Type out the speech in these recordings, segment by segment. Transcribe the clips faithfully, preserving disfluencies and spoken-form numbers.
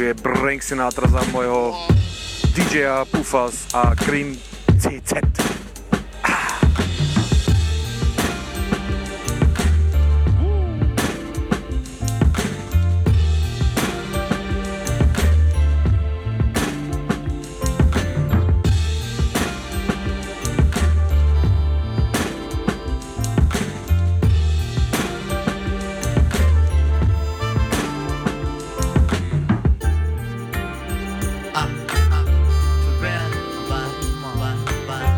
tu je Brink Sinatra za mojho dý džeja Pufas a Cream Sound. Bye.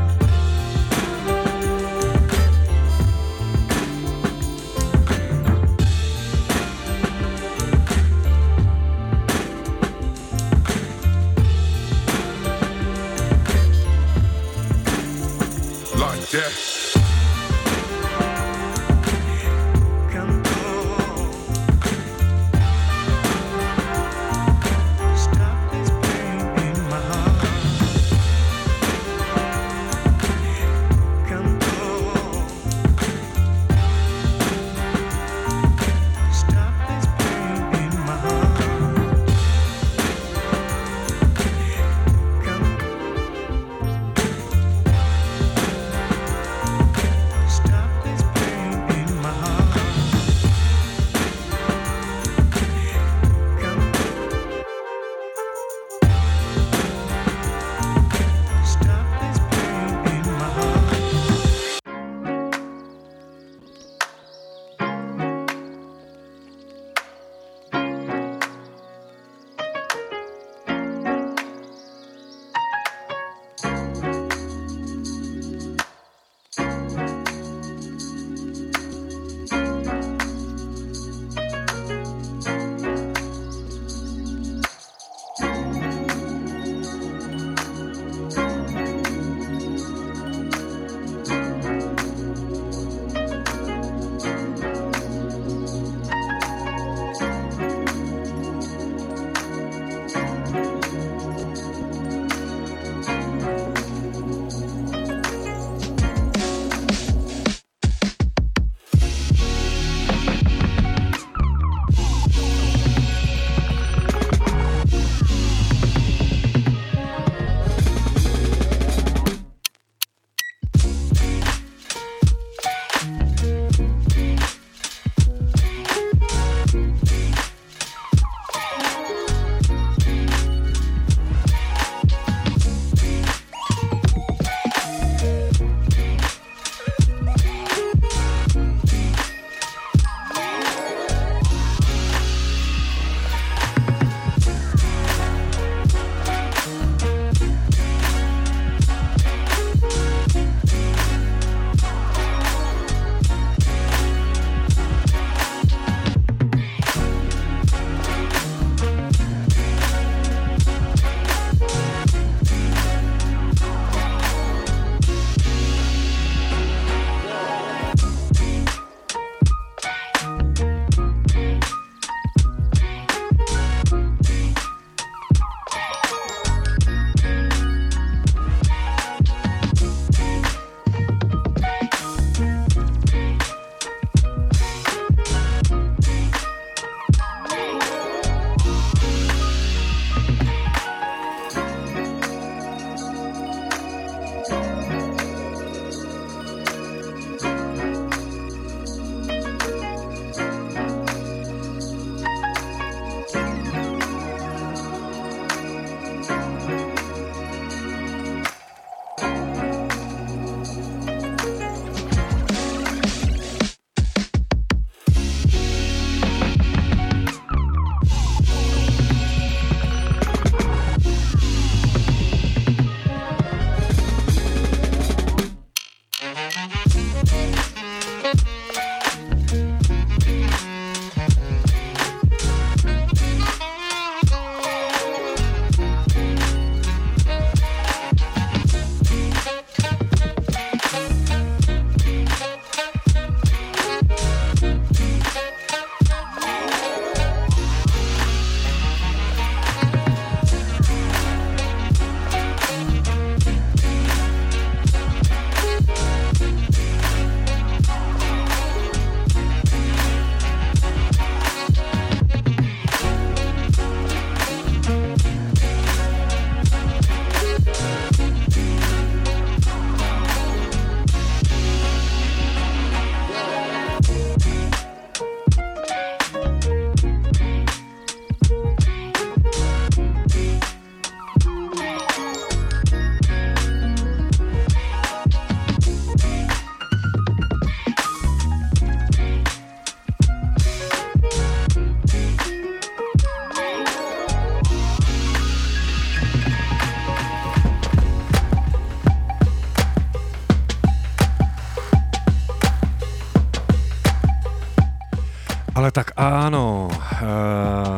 Ale tak ano,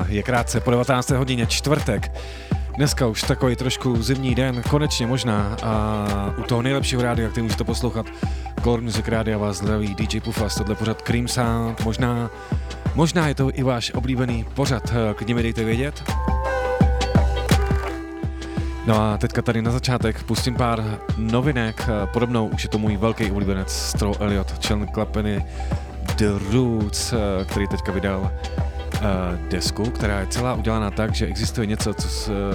je krátce po devatenácté hodině, čtvrtek. Dneska už takový trošku zimní den, konečně možná, a u toho nejlepšího rádia, který můžete poslouchat, Color Music Rádia vás zdraví dý džej Pufas, tohle pořad Cream Sound, možná, možná je to i váš oblíbený pořad, klidně mi dejte vědět. No a teďka tady na začátek pustím pár novinek, podobnou už je to můj velký oblíbenec Stro Elliot, člen klapeny The Roots, který teďka vydal desku, která je celá udělaná tak, že existuje něco, co,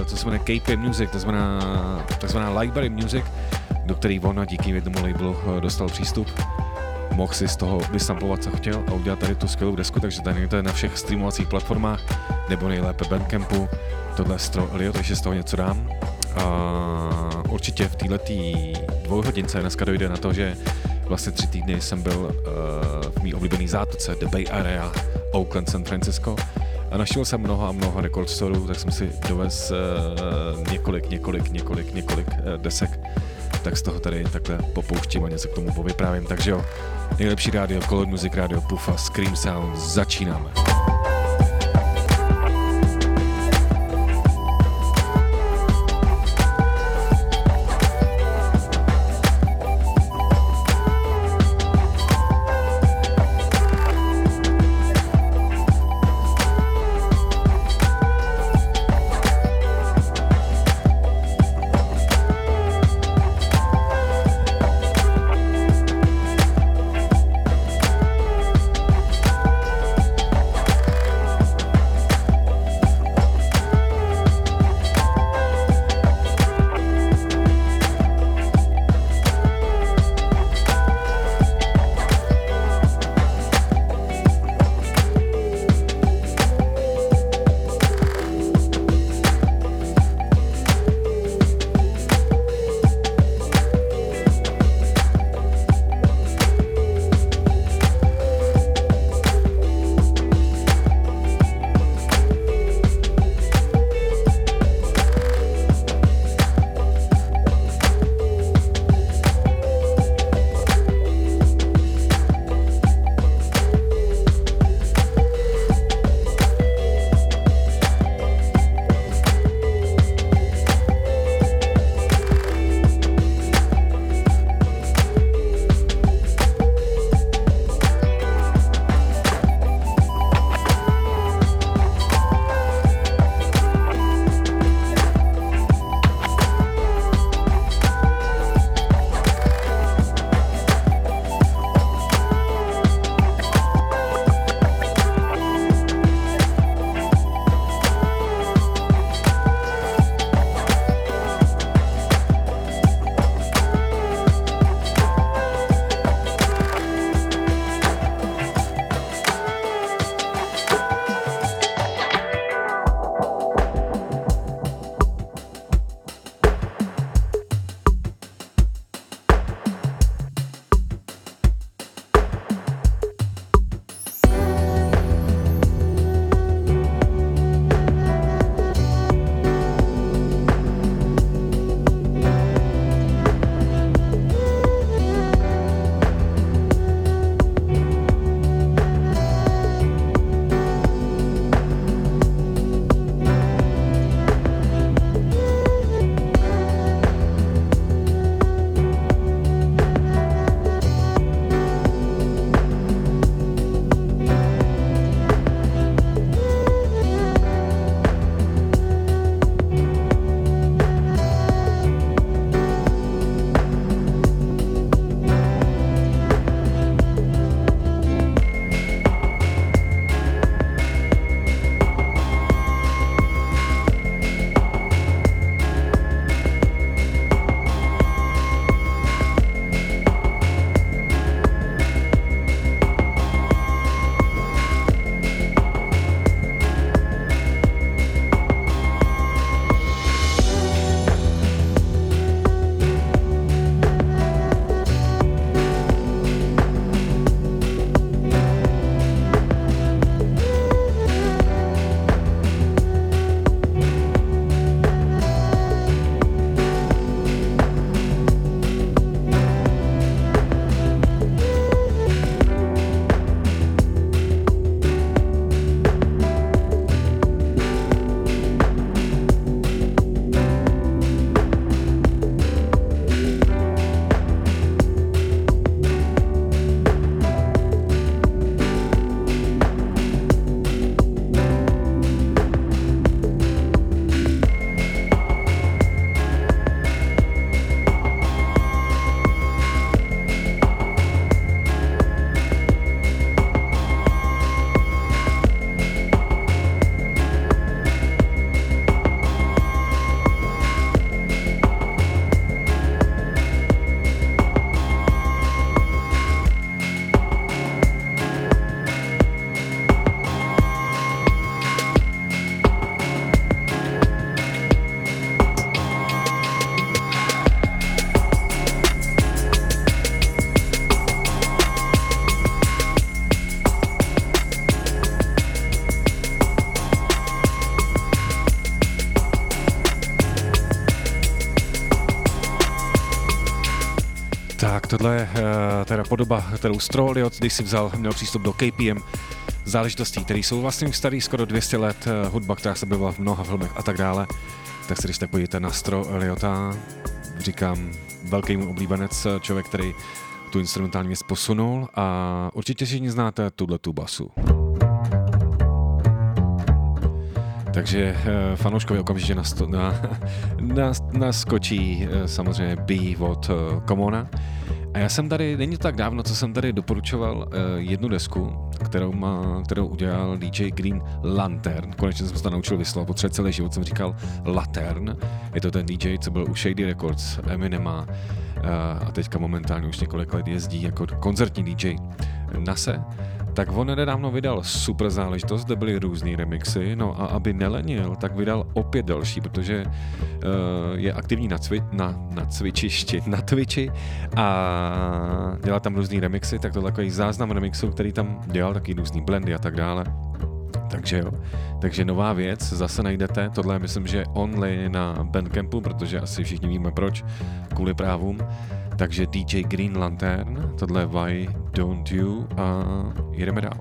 co se jmenuje K P M Music, to znamená takzvaná library music, do který on díky jednomu labelu dostal přístup. Mohl si z toho vysamplovat, co chtěl, a udělat tady tu skvělou desku, takže tady to je na všech streamovacích platformách, nebo nejlépe Bandcampu. Tohle Stro Elliot, takže z toho něco dám. A určitě v téhletý dvouhodince dneska dojde na to, že vlastně tři týdny jsem byl uh, v mý oblíbený zátoce The Bay Area, Oakland, San Francisco, a našel jsem mnoho a mnoho record storeů, tak jsem si dovez uh, několik, několik, několik, několik uh, desek, tak z toho tady takhle popouštím a něco k tomu povyprávím. Takže jo, nejlepší rádio, Color Music Rádio, Pufas, Scream Sound, začínáme. tohle je uh, teda podoba, kterou Stro Elliot, když si vzal, měl přístup do K P M záležitostí, které jsou vlastně starý skoro dvě stě let, uh, hudba, která se objevila v mnoha filmech a tak dále. Tak se když tak podíte na Stro Elliota, říkám, velký můj oblíbenec, člověk, který tu instrumentální věc posunul a určitě všichni znáte tuhletu basu. Takže fanouškovi okamžitě naskočí samozřejmě B od Komona. A já jsem tady, není to tak dávno, co jsem tady doporučoval jednu desku, kterou, má, kterou udělal D J Green Lantern. Konečně jsem se to naučil vyslovat, protože celý život jsem říkal Lantern. Je to ten D J, co byl u Shady Records, Eminema a teďka momentálně už několik let jezdí jako koncertní D J Nase. Tak on nedávno vydal super záležitost, kde byly různý remixy, no a aby nelenil, tak vydal opět další, protože uh, je aktivní na, cvi, na, na cvičišti, na Twitchi a dělá tam různý remixy, tak to je takový záznam remixů, který tam dělal, taky různý blendy a tak dále. Takže jo, takže nová věc, zase najdete, tohle myslím, že only na Bandcampu, protože asi všichni víme proč, kvůli právům. Takže D J Green Lantern, tohle Why Don't You a jedeme dál.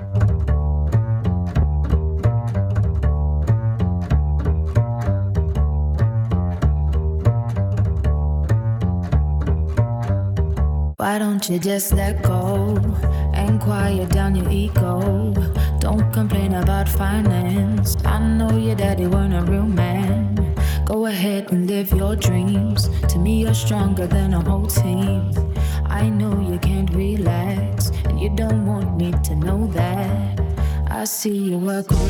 Why don't you just let go and quiet down your ego? Don't complain about finance. I know your daddy weren't a real man. Go ahead and live your dreams. To me, you're stronger than a whole team. I know you can't relax, and you don't want me to know that. I see you work real.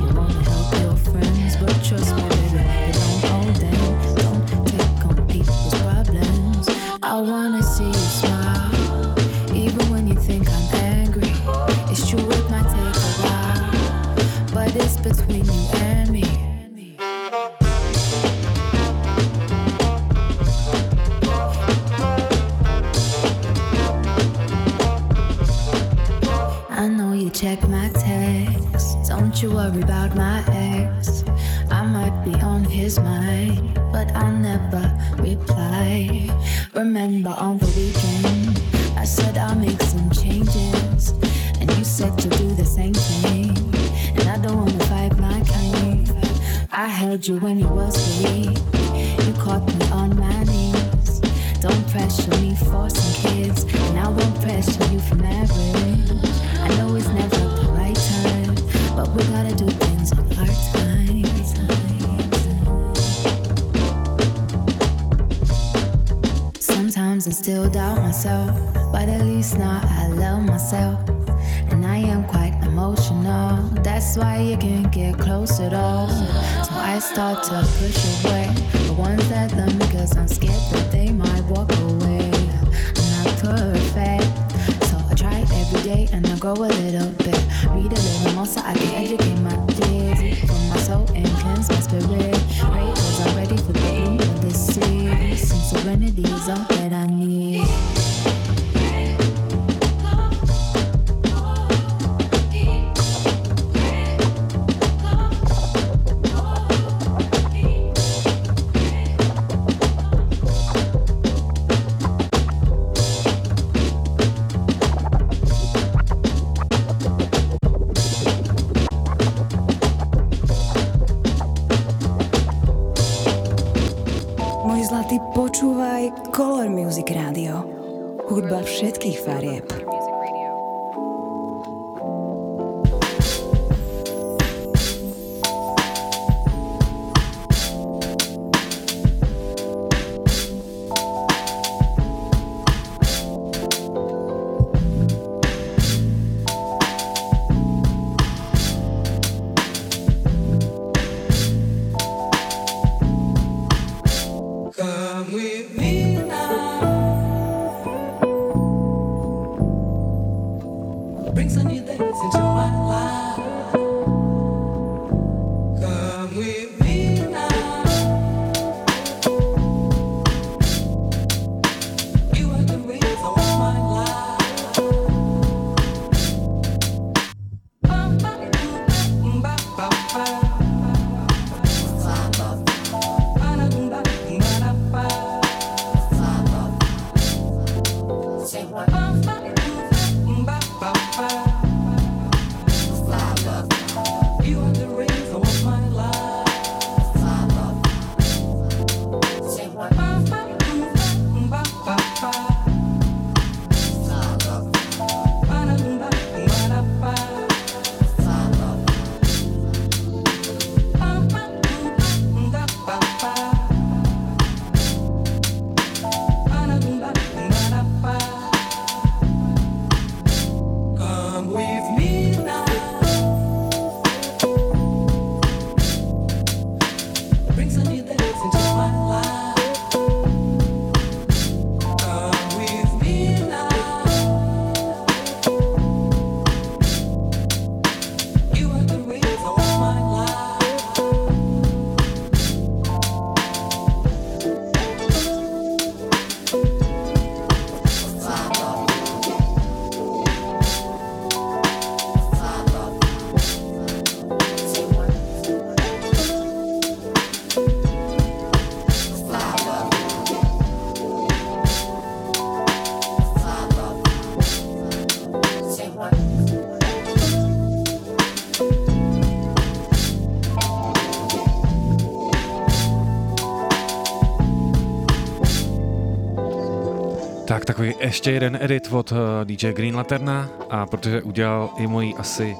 You wanna help your friends, but trust me, baby, you don't hold them. Don't take on people's problems. I wanna see you smile, even when you think I'm angry. It's true, it might take a while, but it's between you and me. Check my texts, don't you worry about my ex. I might be on his mind, but I'll never reply. Remember on the weekend, I said I'll make some changes, and you said to do the same thing. And I don't wanna fight my kind. I held you when you were asleep, you caught me on my knees. Don't pressure me for some kids, and I won't pressure you for marriage. I know it's never the right time, but we gotta do things on our time. Sometimes I still doubt myself, but at least now I love myself. And I am quite emotional, that's why you can't get close at all. So I start to push away the ones that love me, cause I'm scared that they might walk away. I'm not perfect, try every day and I grow a little bit. Read a little more so I can educate my kids. From my soul and cleanse my spirit. Pray 'cause I'm ready for the end of this series. And serenity is all that I need. Počúvaj Color Music Rádio. Hudba všetkých farieb. Love. Tak takový ještě jeden edit od dý džej Green Lanterna, a protože udělal i moji asi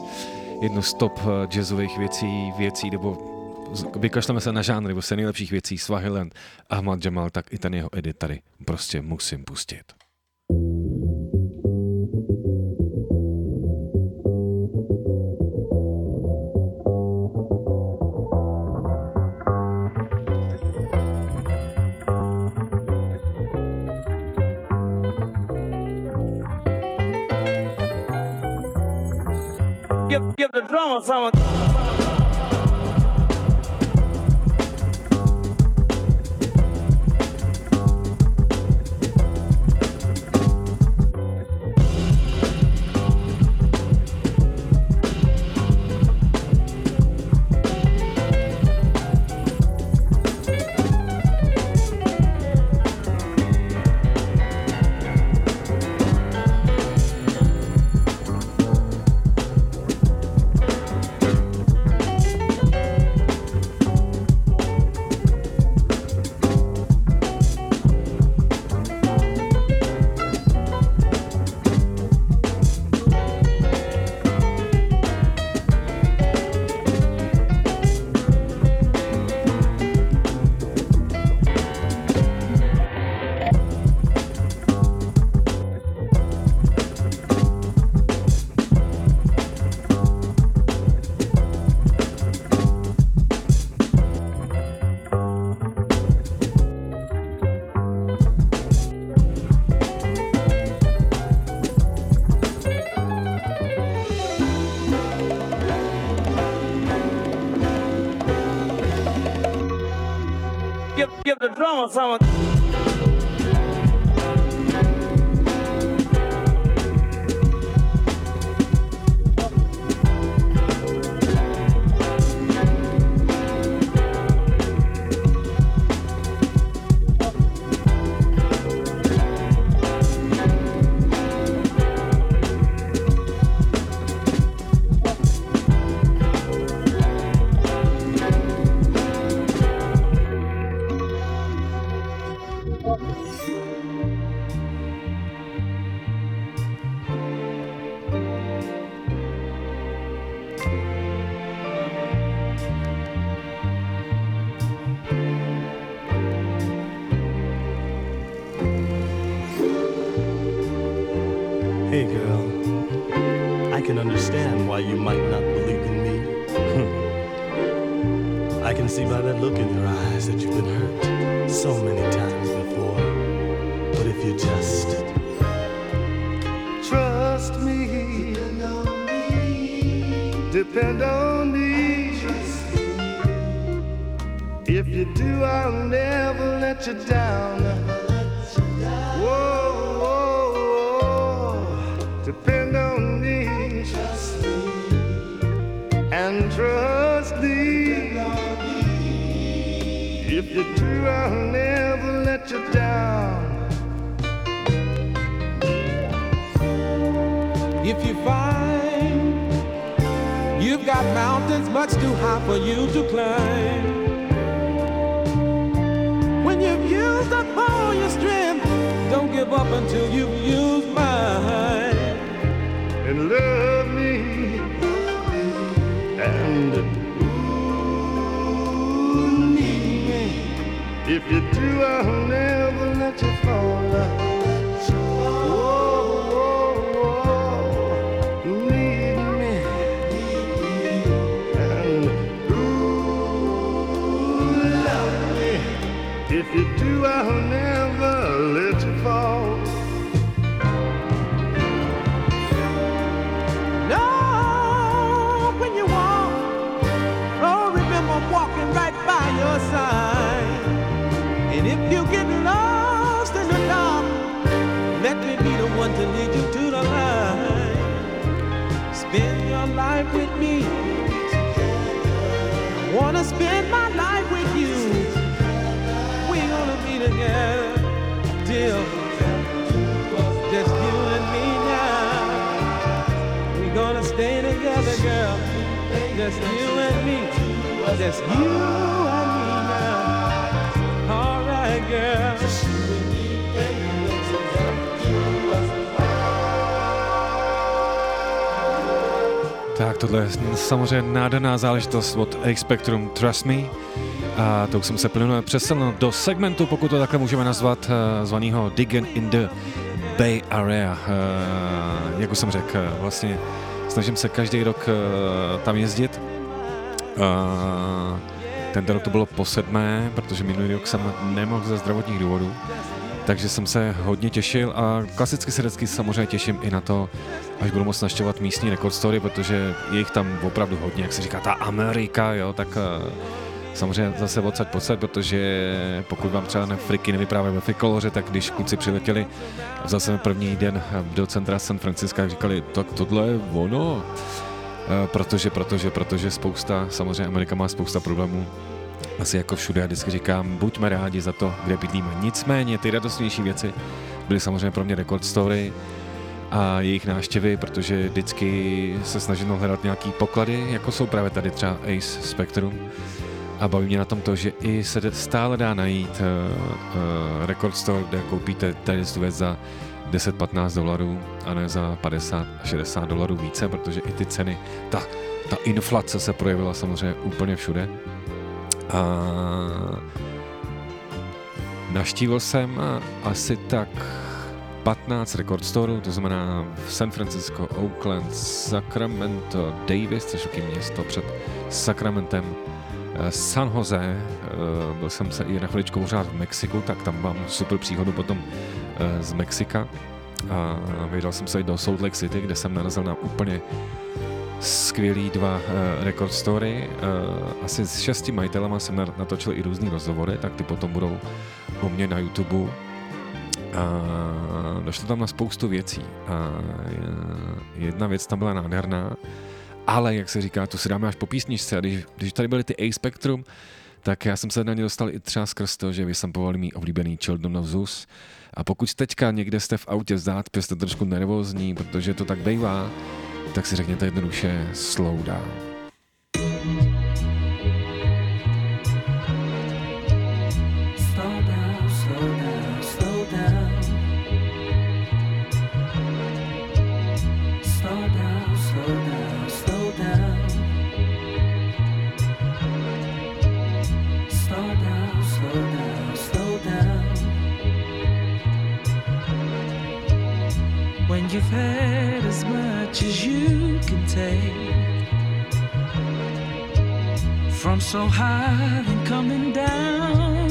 jednu z top jazzových věcí, věcí, nebo vykašleme se na žánry, nebo se nejlepších věcí, Swahiland, Ahmad Jamal, tak i ten jeho edit tady prostě musím pustit. Give, give the drummer something. Drama someone. All right, girl. Tak tohle je samozřejmě nádherná záležitost od Ace Spectrum Trust Me. A to už jsem se plynule přesunul do segmentu, pokud to takhle můžeme nazvat, zvaného Diggin' in the Bay Area. Jak už jsem řekl, vlastně snažím se každý rok tam jezdit. Tento rok to bylo po sedmé, protože minulý rok jsem nemohl ze zdravotních důvodů. Takže jsem se hodně těšil a klasicky se vždycky samozřejmě těším i na to, až budu moct naštěvovat místní record story, protože je jich tam opravdu hodně, jak se říká, ta Amerika, jo, tak uh, samozřejmě zase odsaď pocať, protože pokud vám třeba friky nevyprávají ve Frikoloře, tak když kluci přiletěli zase první den do centra San Francisca, říkali, tak tohle je ono, uh, protože, protože, protože spousta, samozřejmě Amerika má spousta problémů. Asi jako všude, já vždycky říkám, buďme rádi za to, kde bydlíme. Nicméně ty radostnější věci byly samozřejmě pro mě record story a jejich návštěvy, protože vždycky se snažím hledat nějaký poklady, jako jsou právě tady třeba Ace Spectrum. A baví mě na tom to, že i se stále dá najít uh, uh, record store, kde koupíte tady tu věc za deset až patnáct dolarů a ne za padesát až šedesát dolarů více, protože i ty ceny, ta, ta inflace se projevila samozřejmě úplně všude. A navštívil jsem asi tak patnáct record storů, to znamená San Francisco, Oakland, Sacramento, Davis, což je město před Sacramentem, San Jose, byl jsem se i na chviličku pořád v Mexiku, tak tam mám super příhodu potom z Mexika a vydal jsem se i do Salt Lake City, kde jsem narazil na úplně skvělý dva uh, record story. Uh, asi s šesti majitelama jsem natočil i různý rozhovory, tak ty potom budou u mě na YouTube. Uh, došlo tam na spoustu věcí. Uh, jedna věc tam byla nádherná, ale jak se říká, to si dáme až po písničce. A když, když tady byly ty Ace Spectrum, tak já jsem se na ně dostal i třeba skrz to, že vysampovali mý oblíbený Children of Zeus. A pokud teďka někde jste v autě vzdát, protože jste trošku nervózní, protože to tak bývá, tak si řekněte jednoduše slow down. Slow down, slow down, slow down. Slow down, slow down, slow down. Slow down, slow down, slow down. When you've had as much as you can take from so high and coming down,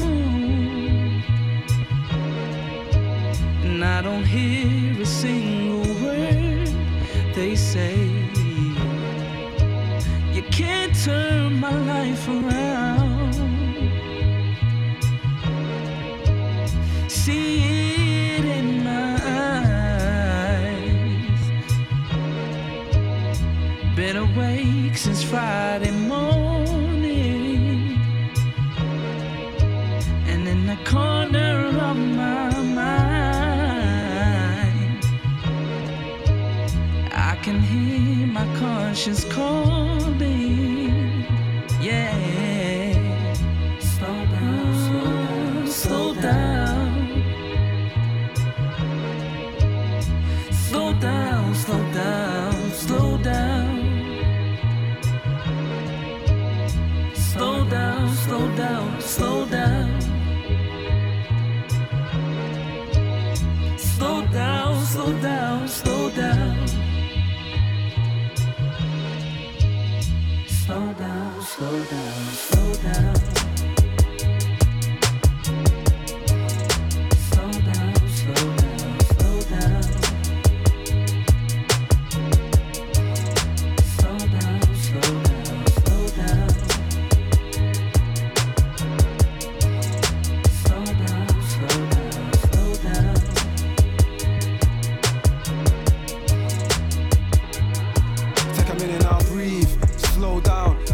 and I don't hear a single word they say. You can't turn my life around. See it in my eyes. Been awake since Friday morning, and in the corner of my mind, I can hear my conscience calling. Yeah, slow down, slow down, slow down, slow down, slow down, slow down. Slow down, slow down, slow down. Slow down, slow down, slow down. Slow down, slow down, slow down. Slow down, slow down, slow down.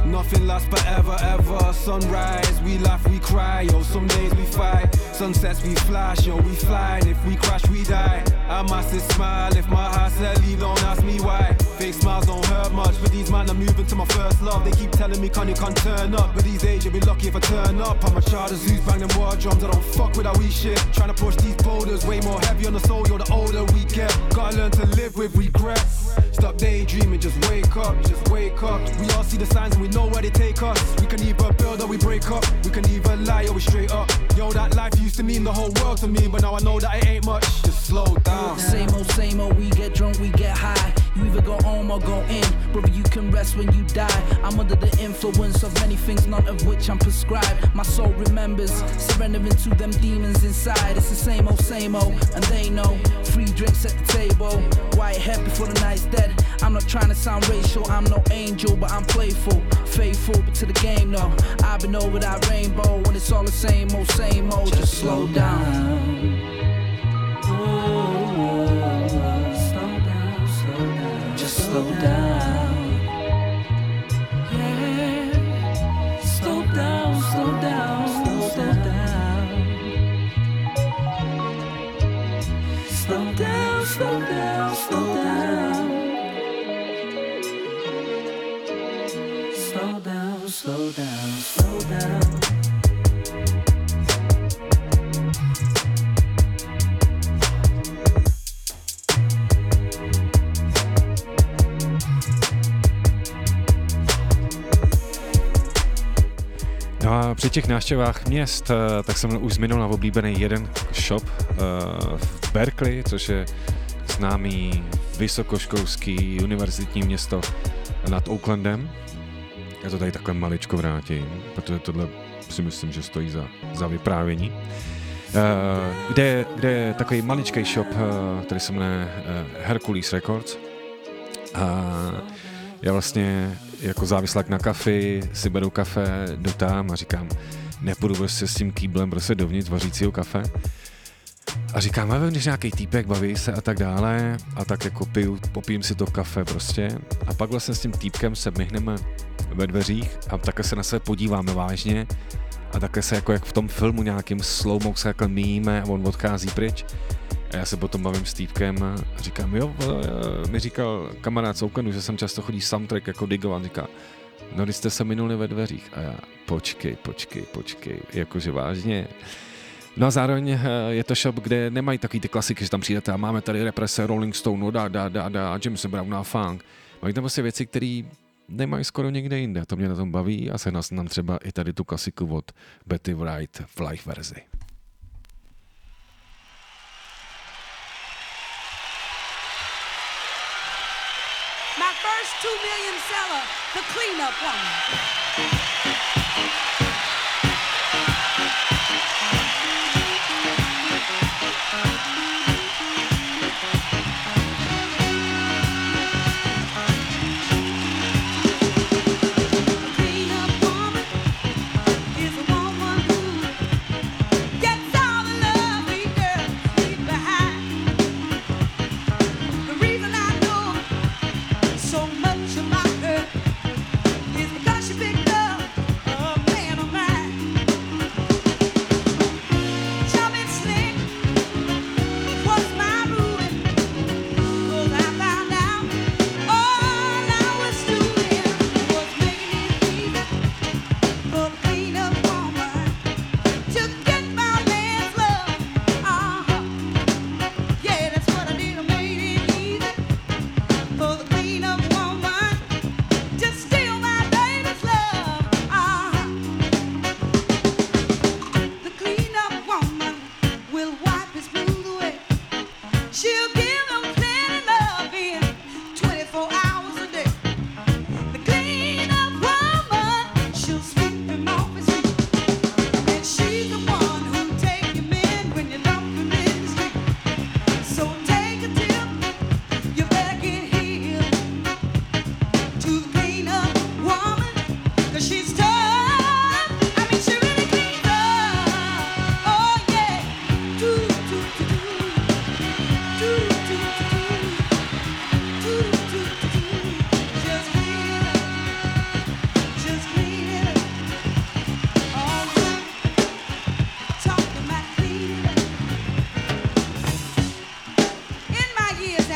Nothing lasts forever, ever. Sunrise, we laugh, we cry. Yo, some days we fight. Sunsets, we flash. Yo, we fly. And if we crash, we die. I must smile. If my heart said leave, don't ask me why. Fake smiles don't hurt much. But these man, I'm moving to my first love. They keep telling me, can't you can't turn up. With these age, you'll be lucky if I turn up. I'm a child of Zeus, bang them war drums. I don't fuck with that wee shit. Trying to push these boulders, way more heavy on the soul. Yo, the older we get, gotta learn to live with regrets. Stop daydreaming, just wake up, just wake up. We all see the signs and we know where they take us. We can either build or we break up. We can either lie or we straight up. Yo, that life used to mean the whole world to me, but now I know that it ain't much. Just slow down. Same old, same old, we get drunk, we get high. You either go home or go in. Brother, you can rest when you die. I'm under the influence of many things, none of which I'm prescribed. My soul remembers, surrendering to them demons inside. It's the same old, same old, and they know. Free drinks at the table, white hat before the night's dead. I'm not trying to sound racial, I'm no angel, but I'm playful. Faithful but to the game, though. I've been over that rainbow, and it's all the same old, same old. Just, Just slow down, down. Slow down, yeah. Slow down, slow down, slow, slow down. Slow down, slow down, slow down. Slow down, slow down, slow down. No a při těch návštěvách měst, tak jsem už zminul na oblíbený jeden shop v Berkeley, což je známý vysokoškolský univerzitní město nad Oaklandem. Já to tady takhle maličko vrátím, protože tohle si myslím, že stojí za, za vyprávění. Kde, kde je takový maličkej shop, který se jmenuje Hercules Records. A já vlastně jako závislák na kafi si beru kafe, jdu tam a říkám, nepůjdu prostě s tím kýblem prostě dovnitř vařícího kafe. A říkám, ale když nějaký týpek baví se a tak dále a tak jako piju, popijím si to kafe prostě. A pak vlastně s tím týpkem se myhneme ve dveřích a takhle se na sebe podíváme vážně a takhle se jako jak v tom filmu nějakým slow-mo se takhle míjíme a on odchází pryč. A já se potom bavím s týpkem a říkám, jo, mi říkal kamarád z Oaklandu, že jsem často chodí soundtrack jako digovat, říká, no když jste se minuli ve dveřích a já, počkej, počkej, počkej, jakože vážně. No a zároveň je to shop, kde nemají takový ty klasiky, že tam přijdete a máme tady represe Rolling Stone, no da, da, da, da, James Brown a funk. Mají tam prostě věci, které nemají skoro někde jinde, to mě na tom baví a sehnal jsem tam třeba i tady tu klasiku od Betty Wright v live verzi. Two million seller, the cleanup woman.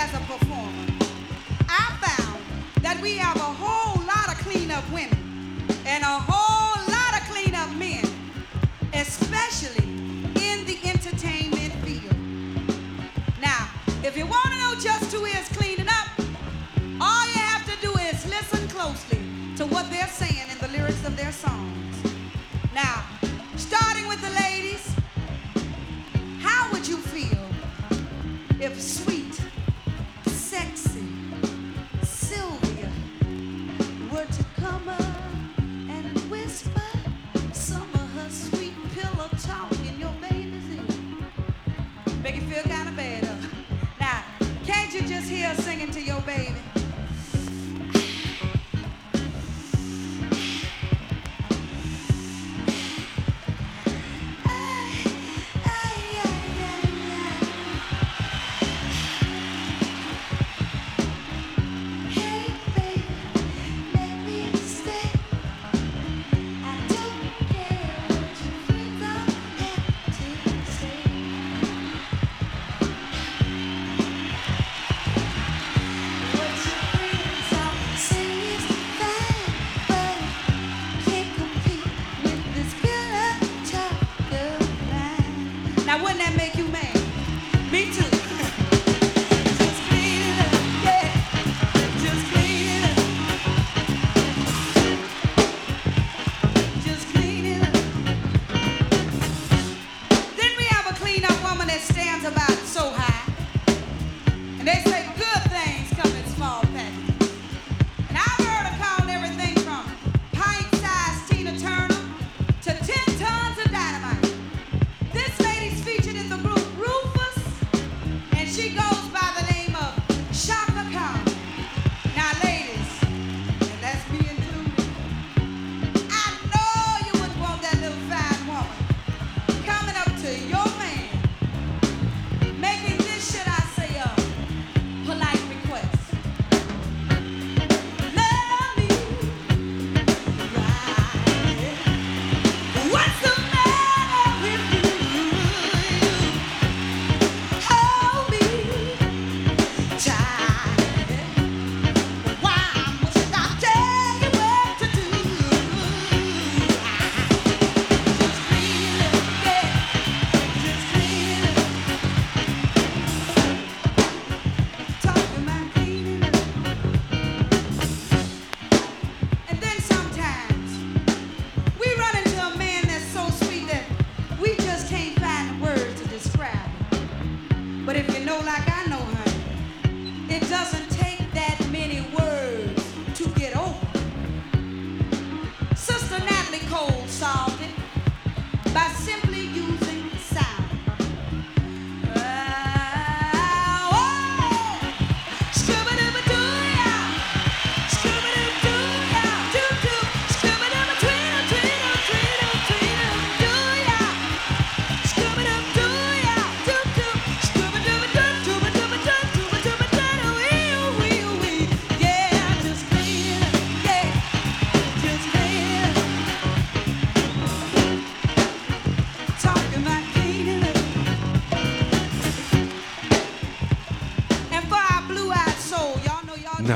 As a performer, I found that we have a whole cleanup women and a whole lot of cleanup men, especially in the entertainment field. Now, if you want to know just who is cleaning up, all you have to do is listen closely to what they're saying in the lyrics of their songs. Now, starting with the ladies, how would you feel if sweet, sexy Sylvia were to come up and whisper some of her sweet pillow talk in your baby's ear? Make you feel kind of bad, huh? Now, can't you just hear her singing to your baby?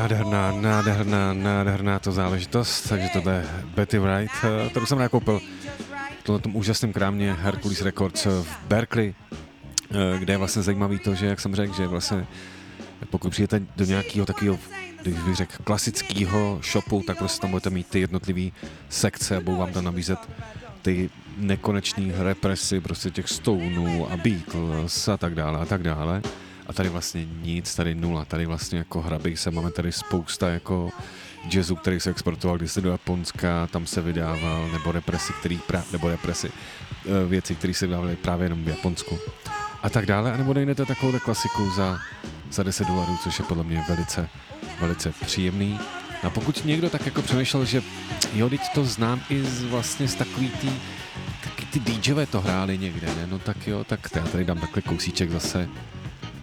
Nádherná, nádherná, nádherná to záležitost, takže to je Betty Wright, kterou jsem nakoupil v tomhletom úžasném krámě Hercules Records v Berkeley, kde je vlastně zajímavý to, že jak jsem řekl, že vlastně pokud přijete do nějakého takového, když bych řekl, klasického shopu, tak prostě tam budete mít ty jednotlivé sekce a budou vám tam nabízet ty nekonečné represy prostě těch Stoneů a Beatles a tak dále a tak dále. A tady vlastně nic, tady nula, tady vlastně jako hrabí se, máme tady spousta jako jazzu, který se exportoval kdysi do Japonska, tam se vydával, nebo represi, který pra, nebo represi, věci, které se vydávaly právě jenom v Japonsku. A tak dále, anebo nejdete takovou klasiku za, za deset dolarů, což je podle mě velice, velice příjemný. A pokud někdo tak jako přemýšlel, že jo, teď to znám i z, vlastně z takový tý, taky ty DJové to hráli někde, ne? No tak jo, tak já tady dám takhle kousíček zase.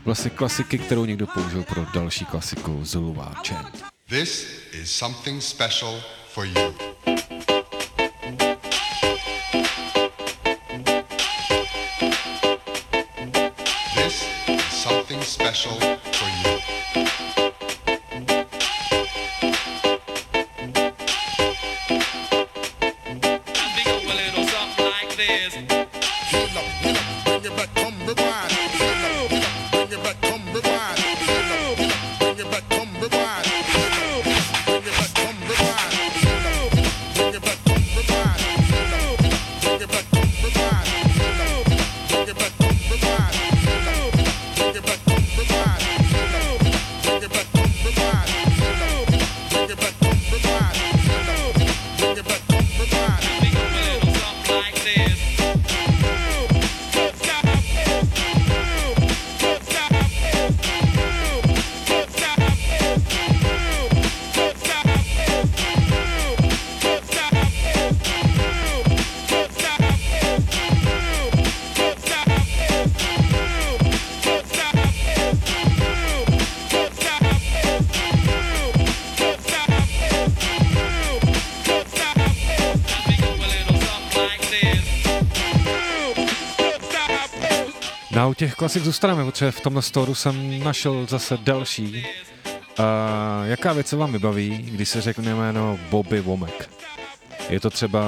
Vlastně klasiky, kterou někdo použil pro další klasiku Zulu a Chen. This is something special for you. This is something special for you. No a u těch klasik zůstaneme, protože v tomhle storu jsem našel zase další. A jaká věc se vám vybaví, když se řekne jméno Bobby Womack? Je to třeba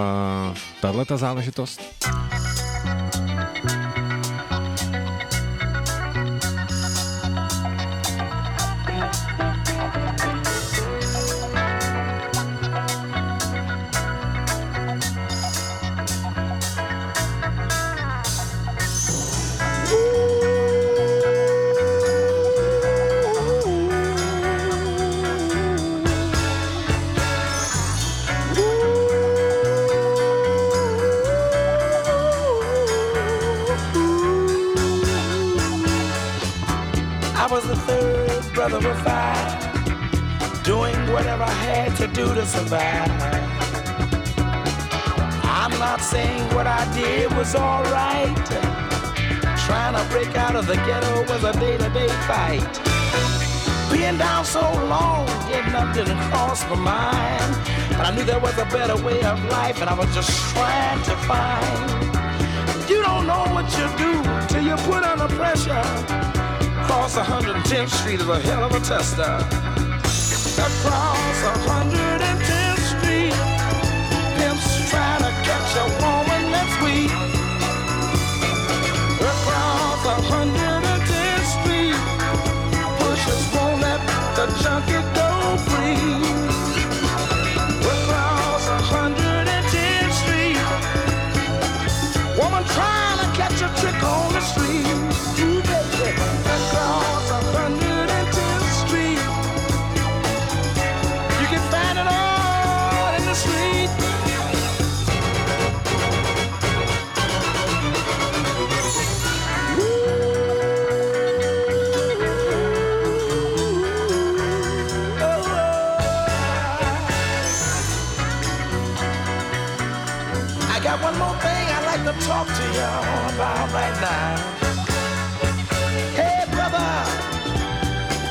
tahleta záležitost? I'm not saying what I did was alright. Trying to break out of the ghetto was a day-to-day fight. Being down so long, getting up didn't cross my mind. But I knew there was a better way of life, and I was just trying to find. You don't know what you do till you put under pressure. Across one hundred tenth Street is a hell of a tester. Across one hundred tenth trying to catch a woman that's weak. Across one hundred tenth Street, pushers won't let the junkie go free. Across one hundred tenth Street, woman trying to catch a trick on the street. Across one hundred tenth Street, you can find it all in the street. To talk to you about right now. Hey brother,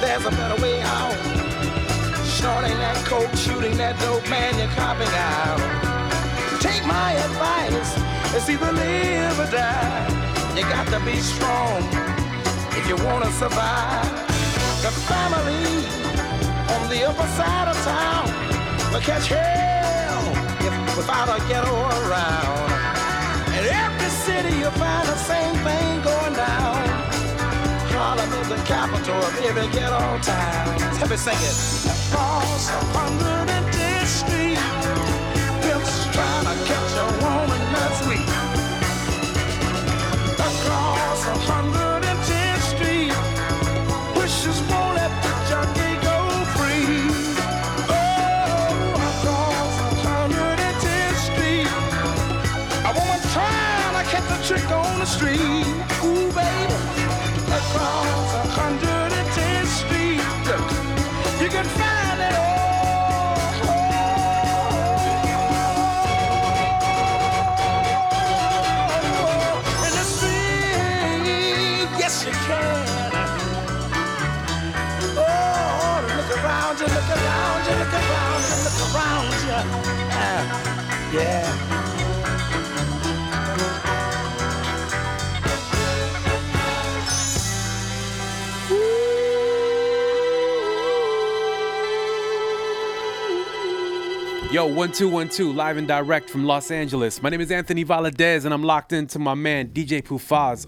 there's a better way out. Snorting that coke, shooting that dope, man, you're copping out. Take my advice, it's either live or die. You got to be strong if you want to survive. The family on the upper side of town will catch hell if without a ghetto around. In every city you'll find the same thing going down. Harlem is the capital of every ghetto town. Let me sing it. Across one hundred tenth Street, pimps trying to catch a woman that's weak. Across one hundred tenth Street, wishes won't let the junkie go free. Trick on the street, ooh baby. Across one hundred tenth Street, look, you can find it all. In the street, yes you can. Oh, look around you, look around you, look around you, look around you. Ah, yeah. Yo, one two one two, live and direct from Los Angeles. My name is Anthony Valadez, and I'm locked into my man, D J Pufas.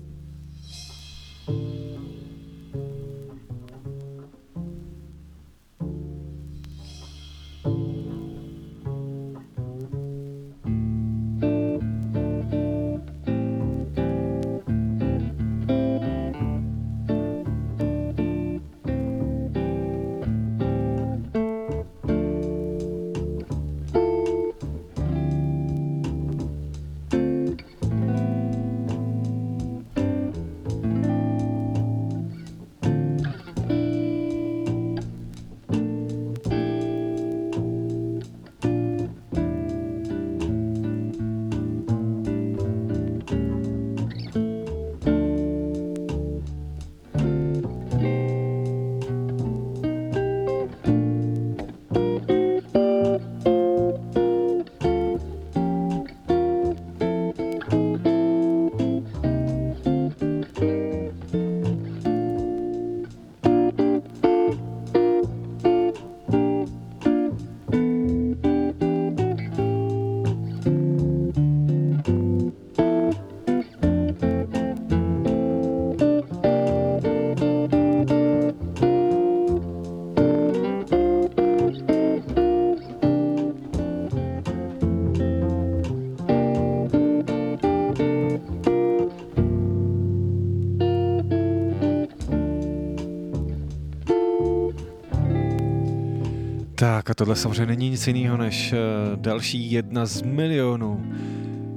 Tak a tohle samozřejmě není nic jiného než další jedna z milionů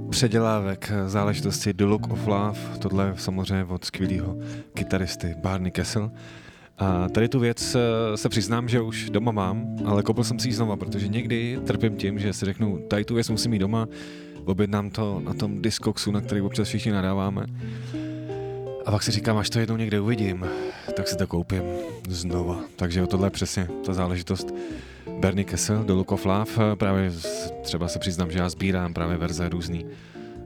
předělávek záležitosti The Look of Love. Tohle je samozřejmě od skvělého kytaristy Barney Kessel. A tady tu věc se přiznám, že už doma mám, ale koupil jsem si ji znova, protože někdy trpím tím, že si řeknu, tady tu věc musím mít doma, objednám to na tom Discogsu, na který občas všichni nadáváme. A pak si říkám, až to jednou někde uvidím, tak si to koupím znova. Takže tohle je přesně ta záležitost Bernie Kessel, The Look of Love. Právě třeba se přiznám, že já sbírám právě verze různý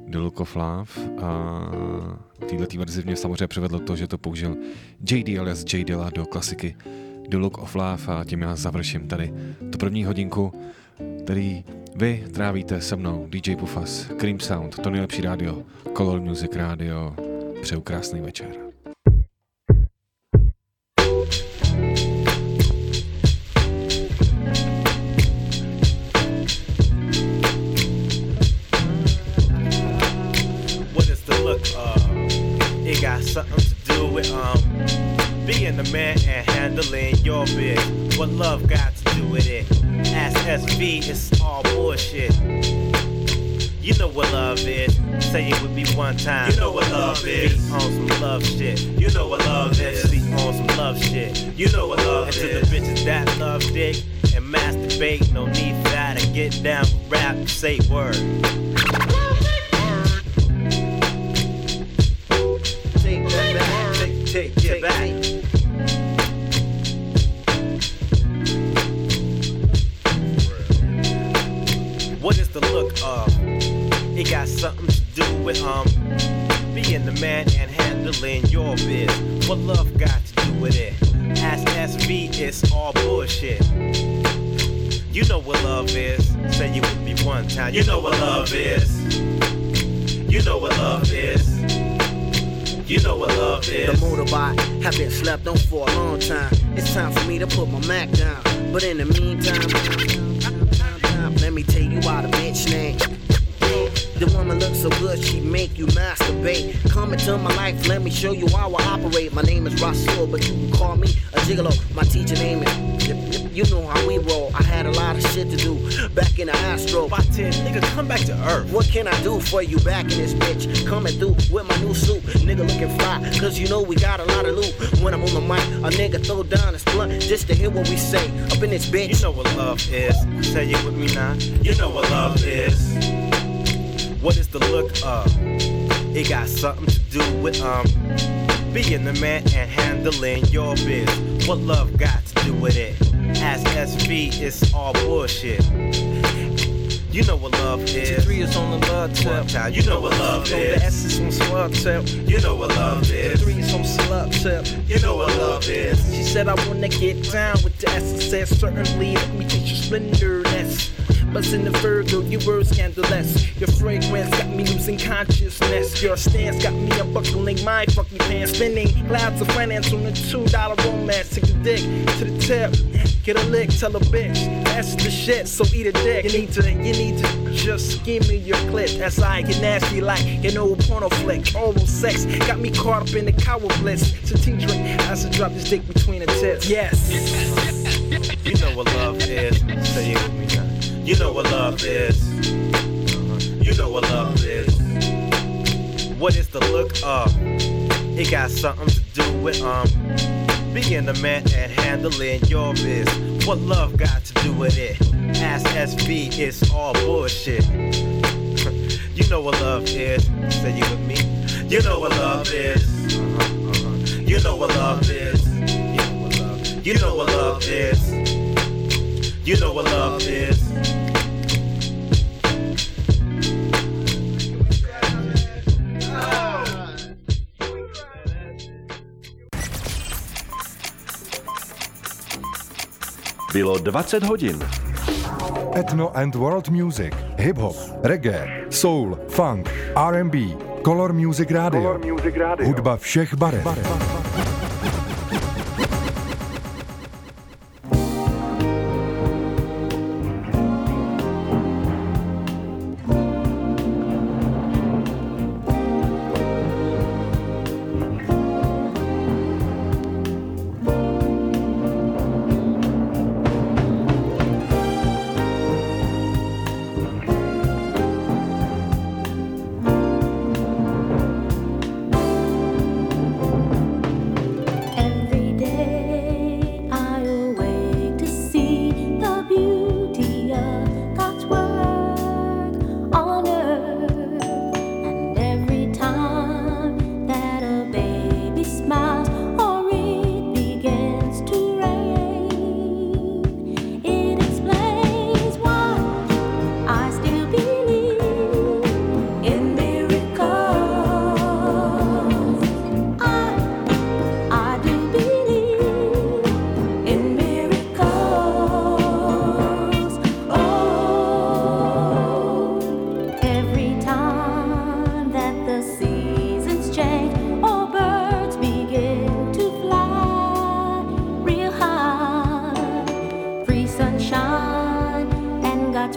The Look of Love. A týhletý verzi mě samozřejmě přivedlo to, že to použil J D, alias J Dilla do klasiky The Look of Love. A tím já završím tady tu první hodinku, který vy trávíte se mnou. D J Pufas, Cream Sound, to nejlepší rádio, Color Music Rádio. Přeju krásný večer. What is the look of? It got something to do with um being the man and handling your bit. What love got to do with it? S S V is all bullshit. You know what love is. Say it with me one time. You know what love is. Be on some love shit. You know what love is. Be on some love shit. You know what love is. And to the bitches that love dick and masturbate, no need for that. And get down, rap, and say word. Take that back. Take, take, take back. What is the look of? It got something to do with um being the man and handling your biz. What love got to do with it? S S V is all bullshit. You know what love is. Say you with me one time. You know what love is. You know what love is. You know what love is. The motorbike have been slept on for a long time. It's time for me to put my Mac down. But in the meantime, let me tell you about a bitch name. The woman looks so good, she make you masturbate. Come into my life, let me show you how I operate. My name is Russell, but you can call me a gigolo. My teacher name is, you know how we roll. I had a lot of shit to do back in the Astro. By ten, nigga, come back to earth. What can I do for you back in this bitch? Coming through with my new suit, nigga looking fly, cause you know we got a lot of loot. When I'm on the mic, a nigga throw down his blunt just to hear what we say up in this bitch. You know what love is, say it with me now. You know what love is. What is the look of? It got something to do with um being the man and handling your biz. What love got to do with it? S S V is all bullshit. You know what love is. Three is on the love tip. You know what love is. The S is on slug tip. You know what love is. Three is on slug tip. You know what love is. She said I wanna get down with the S. I certainly let me teach you splendorness. But in the Virgo, your words scandalous. Your fragrance got me losing consciousness. Your stance got me unbuckling my fucking pants. Spending clouds of finance on a two dollar romance. Take the dick to the tip. Get a lick, tell a bitch. That's the shit, so eat a dick. You need to, you need to just give me your clip. That's I get nasty like an old porno flick. Oral sex got me caught up in the coward bliss. So tea drink, I should drop this dick between the tips. Yes. You know what love is. Say it with me now. You know what love is. You know what love is. What is the look of? It got something to do with um being the man and handling your biz. What love got to do with it? S S B is all bullshit. You know what love is. Say you with me. You know what love is. You know what love is. You know what love is. You know what love is. Bylo dvacet hodin. Ethno and World Music, hip-hop, reggae, soul, funk, R and B, Color Music Radio. Hudba všech barev.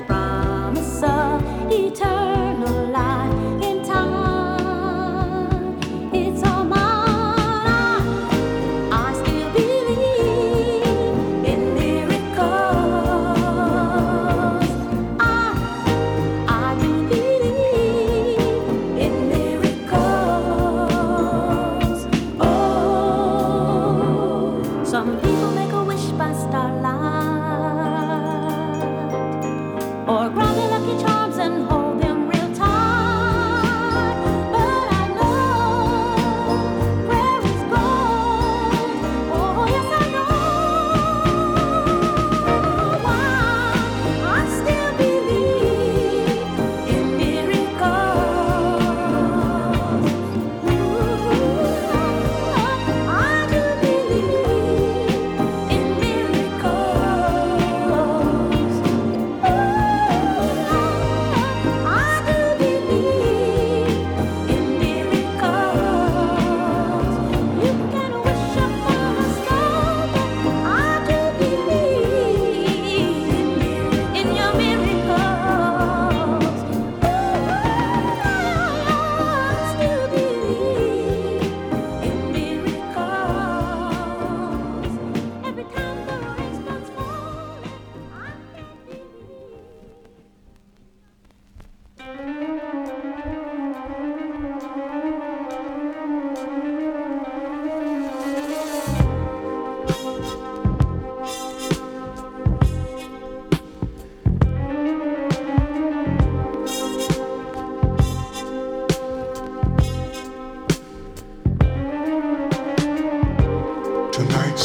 promise of eternal life in time. It's all my life. I still believe in miracles. I, I do believe in miracles. Oh, some people make a wish by starlight. Or grab their lucky charms and hold them real tight. But I know prayer is gold. Oh, yes, I know why I still believe in miracles. Ooh, I do believe in miracles. Tonight's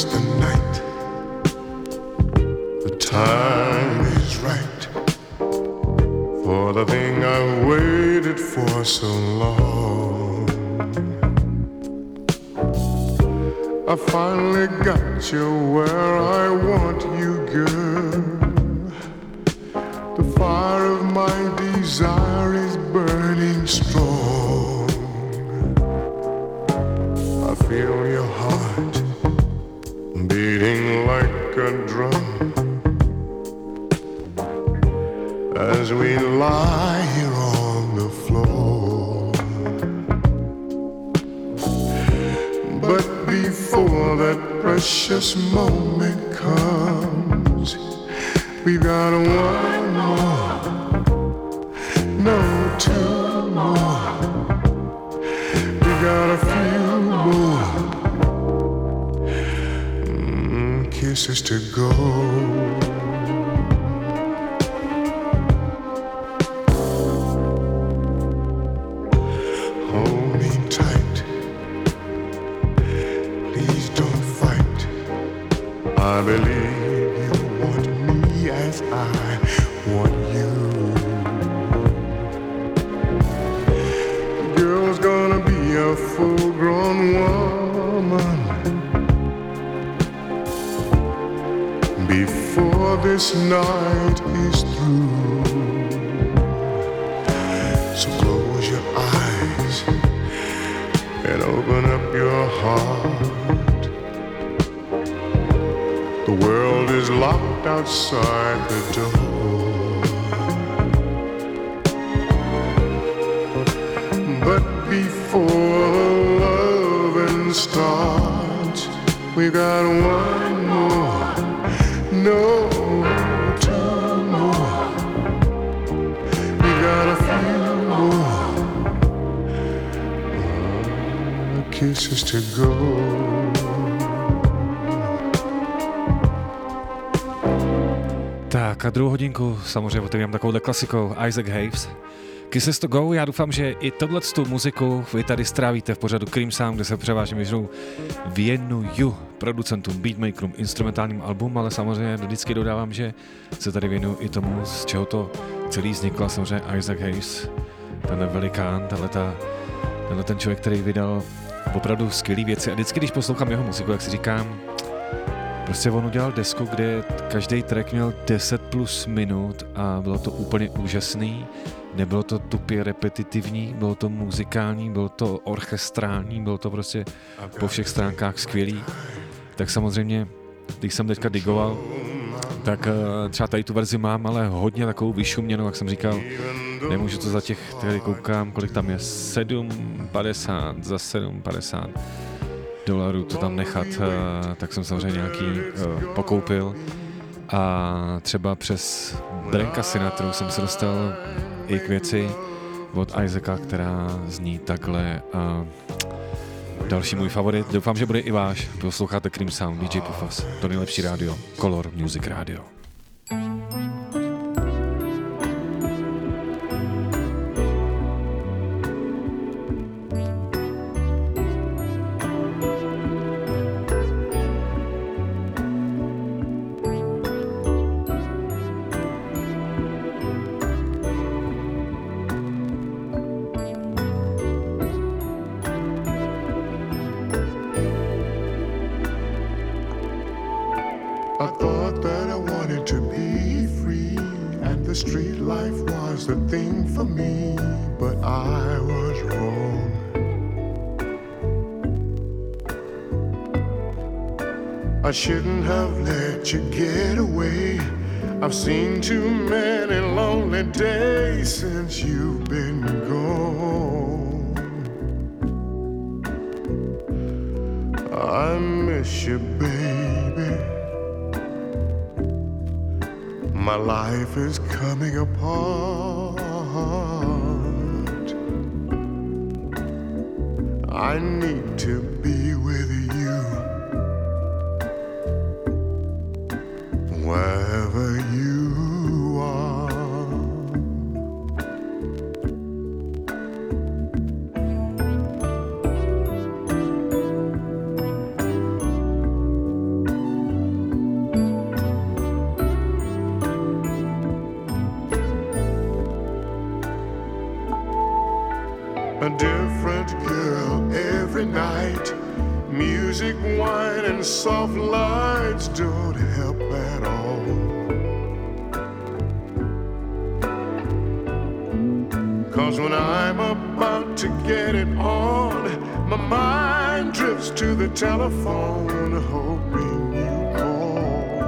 the night, the time is right for the thing I waited for so long. I finally got you where I want you, girl. The fire of my desire is burning strong. I feel your heart beating like a drum as we lie here on the floor. But before that precious moment comes, we've got one more, no, two more. We got a few more kisses to go. Hold me tight, please don't fight. I believe you want me as I want you. The girl's gonna be a full-grown woman before this night is through. So close your eyes and open up your heart. The world is locked outside the door. But before loving starts, we got one more, no, two more. We got a few more kisses to go. Tak a druhou hodinku samozřejmě otevírám takovouhle klasikou Isaac Hayes. Kisses to go, já doufám, že i tohletu muziku vy tady strávíte v pořadu Cream Sound, kde se převážně věřnou věnuju producentům, beatmakerům, instrumentálním album, ale samozřejmě vždycky dodávám, že se tady věnuju i tomu, z čeho to celý vzniklo, samozřejmě Isaac Hayes, ten velikán, tato, tato, ten člověk, který vydal opravdu skvělý věci a vždycky, když poslouchám jeho muziku, jak si říkám, prostě on udělal desku, kde každý track měl deset plus minut a bylo to úplně úžasný. Nebylo to tupě repetitivní, bylo to muzikální, bylo to orchestrální, bylo to prostě po všech stránkách skvělý. Tak samozřejmě, když jsem teďka digoval tak třeba tady tu verzi mám, ale hodně takovou vyšuměnou, jak jsem říkal, nemůžu to za těch, tady koukám, kolik tam je, sedm padesát, za sedm padesát dolarů to tam nechat, tak jsem samozřejmě nějaký pokoupil a třeba přes Brinka Sinatru jsem se dostal i k věci od Isaaca, která zní takhle. Další můj favorit, doufám, že bude i váš. Posloucháte Cream Sound, D J Pufas, to nejlepší rádio, Color Music Rádio. I shouldn't have let you get away. I've seen too many lonely days since you've been gone. I miss you, baby. My life is coming apart. I need to be with you wherever you are. A different girl every night, music, wine, and soft lights don't help at all. When I'm about to get it on, my mind drifts to the telephone, hoping you call.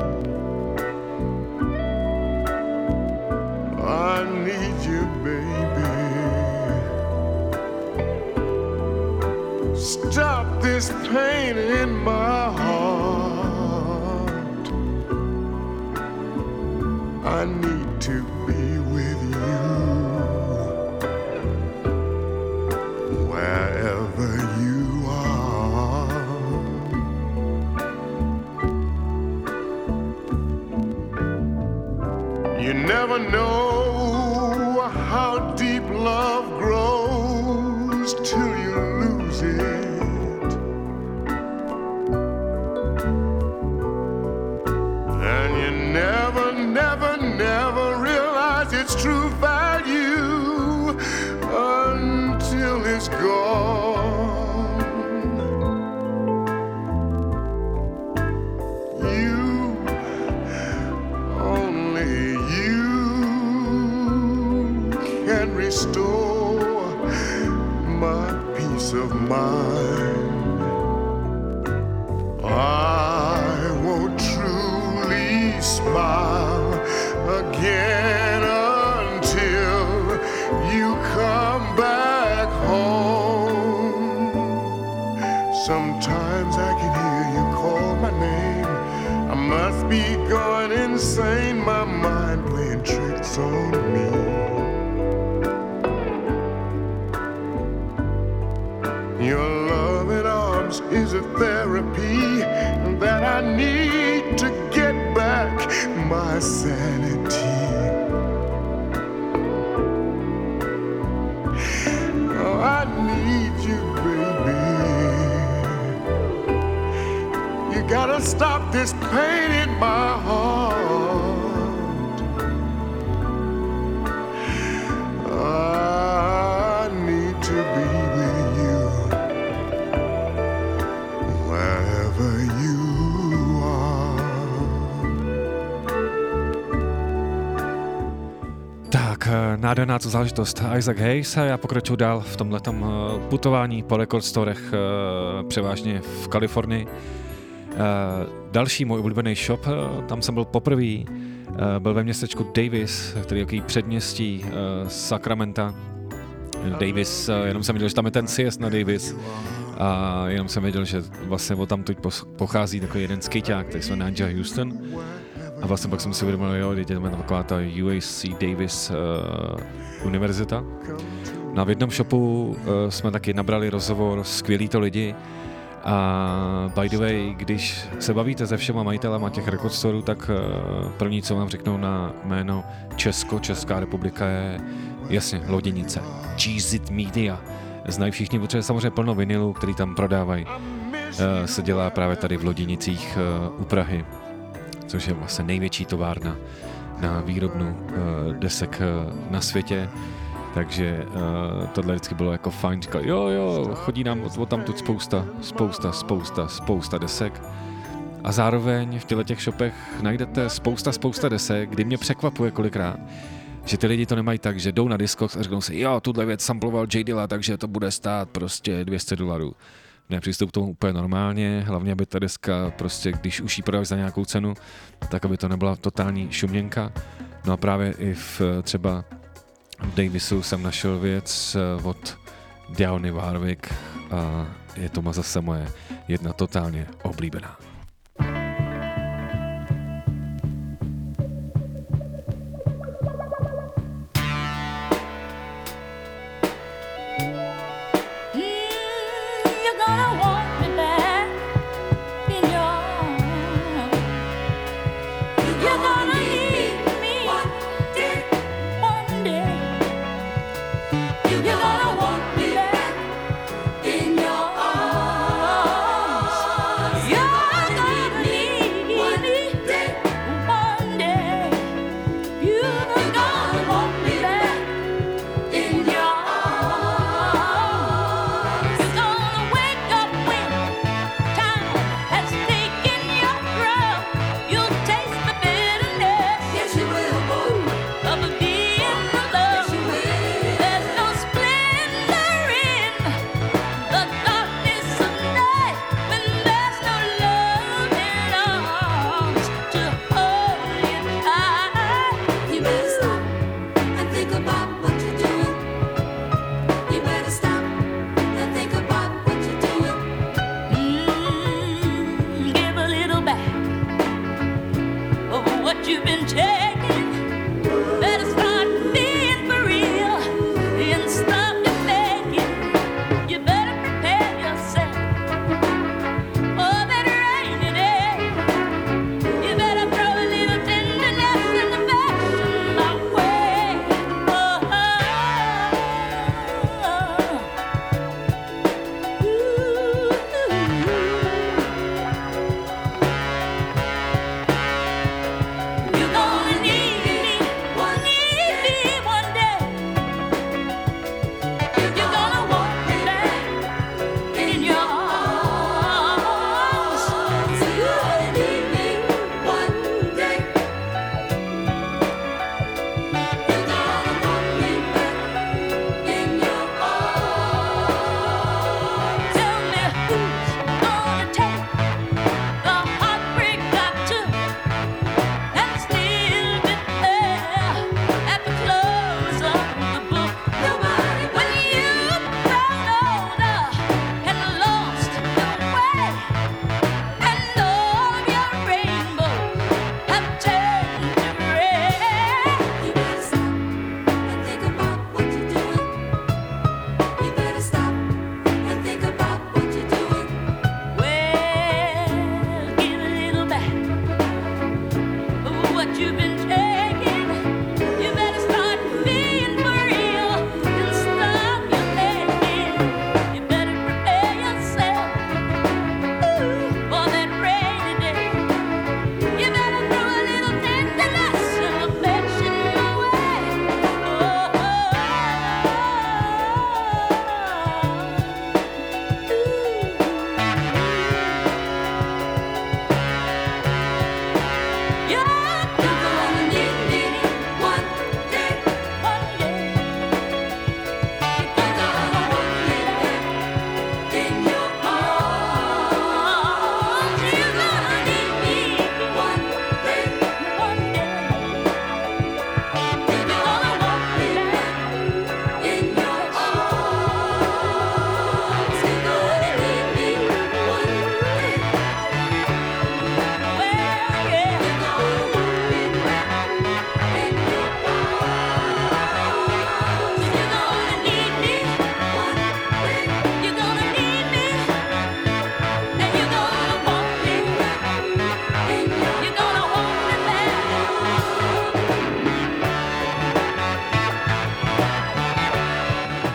I need you, baby. Stop this pain in my heart. I need to be with you. Never know how deep love grows till you lose it, and you never, never, never realize its true value until it's gone. You, only you can restore my peace of mind. I won't truly smile again until you come back home. Sometimes I can hear you call my name. I must be going insane, my mind playing tricks on me. Your loving arms is a therapy that I need to get back my sanity. Oh, I need you, baby. You gotta stop this pain in my heart. I need to be. Nádherná co záležitost Isaac Hayes a já pokračuju dál v tomhletom putování po record storech, převážně v Kalifornii. Další můj oblíbený shop, tam jsem byl poprvý, byl ve městečku Davis, který je takový předměstí Sacramenta. Davis, jenom jsem viděl, že tam je ten sjezd na Davis. A jenom jsem věděl, že vlastně od tamtud pochází takový jeden skejťák, který se jmenuje Nigel Houston. A vlastně pak jsem si uvědomil, jo, teď je tam taková ta U A C Davis uh, univerzita. No a v jednom shopu uh, jsme taky nabrali rozhovor, skvělí to lidi. A by the way, když se bavíte se všema majitelama těch record storů, tak uh, první, co vám řeknou na jméno Česko, Česká republika je jasně Loděnice, Cheez-It Media. Znají všichni, protože samozřejmě plno vinilů, který tam prodávají, uh, se dělá právě tady v Loděnicích uh, u Prahy, což je vlastně největší továrna na výrobnu uh, desek uh, na světě. Takže uh, tohle vždycky bylo jako fajn, říkali, jo, jo, chodí nám od tamtud spousta, spousta, spousta, spousta desek. A zároveň v těchto shopech najdete spousta, spousta desek, kdy mě překvapuje kolikrát, že ty lidi to nemají tak, že jdou na Discogs a řeknou si, jo, tuhle věc samploval J. Dilla, takže to bude stát prostě dvě stě dolarů. Ne, přístup k tomu úplně normálně, hlavně aby ta deska prostě, když už ji prodáš za nějakou cenu, tak aby to nebyla totální šuměnka. No a právě i v třeba v Davisu jsem našel věc od Dionne Warwick a je to má zase moje jedna totálně oblíbená. Yeah!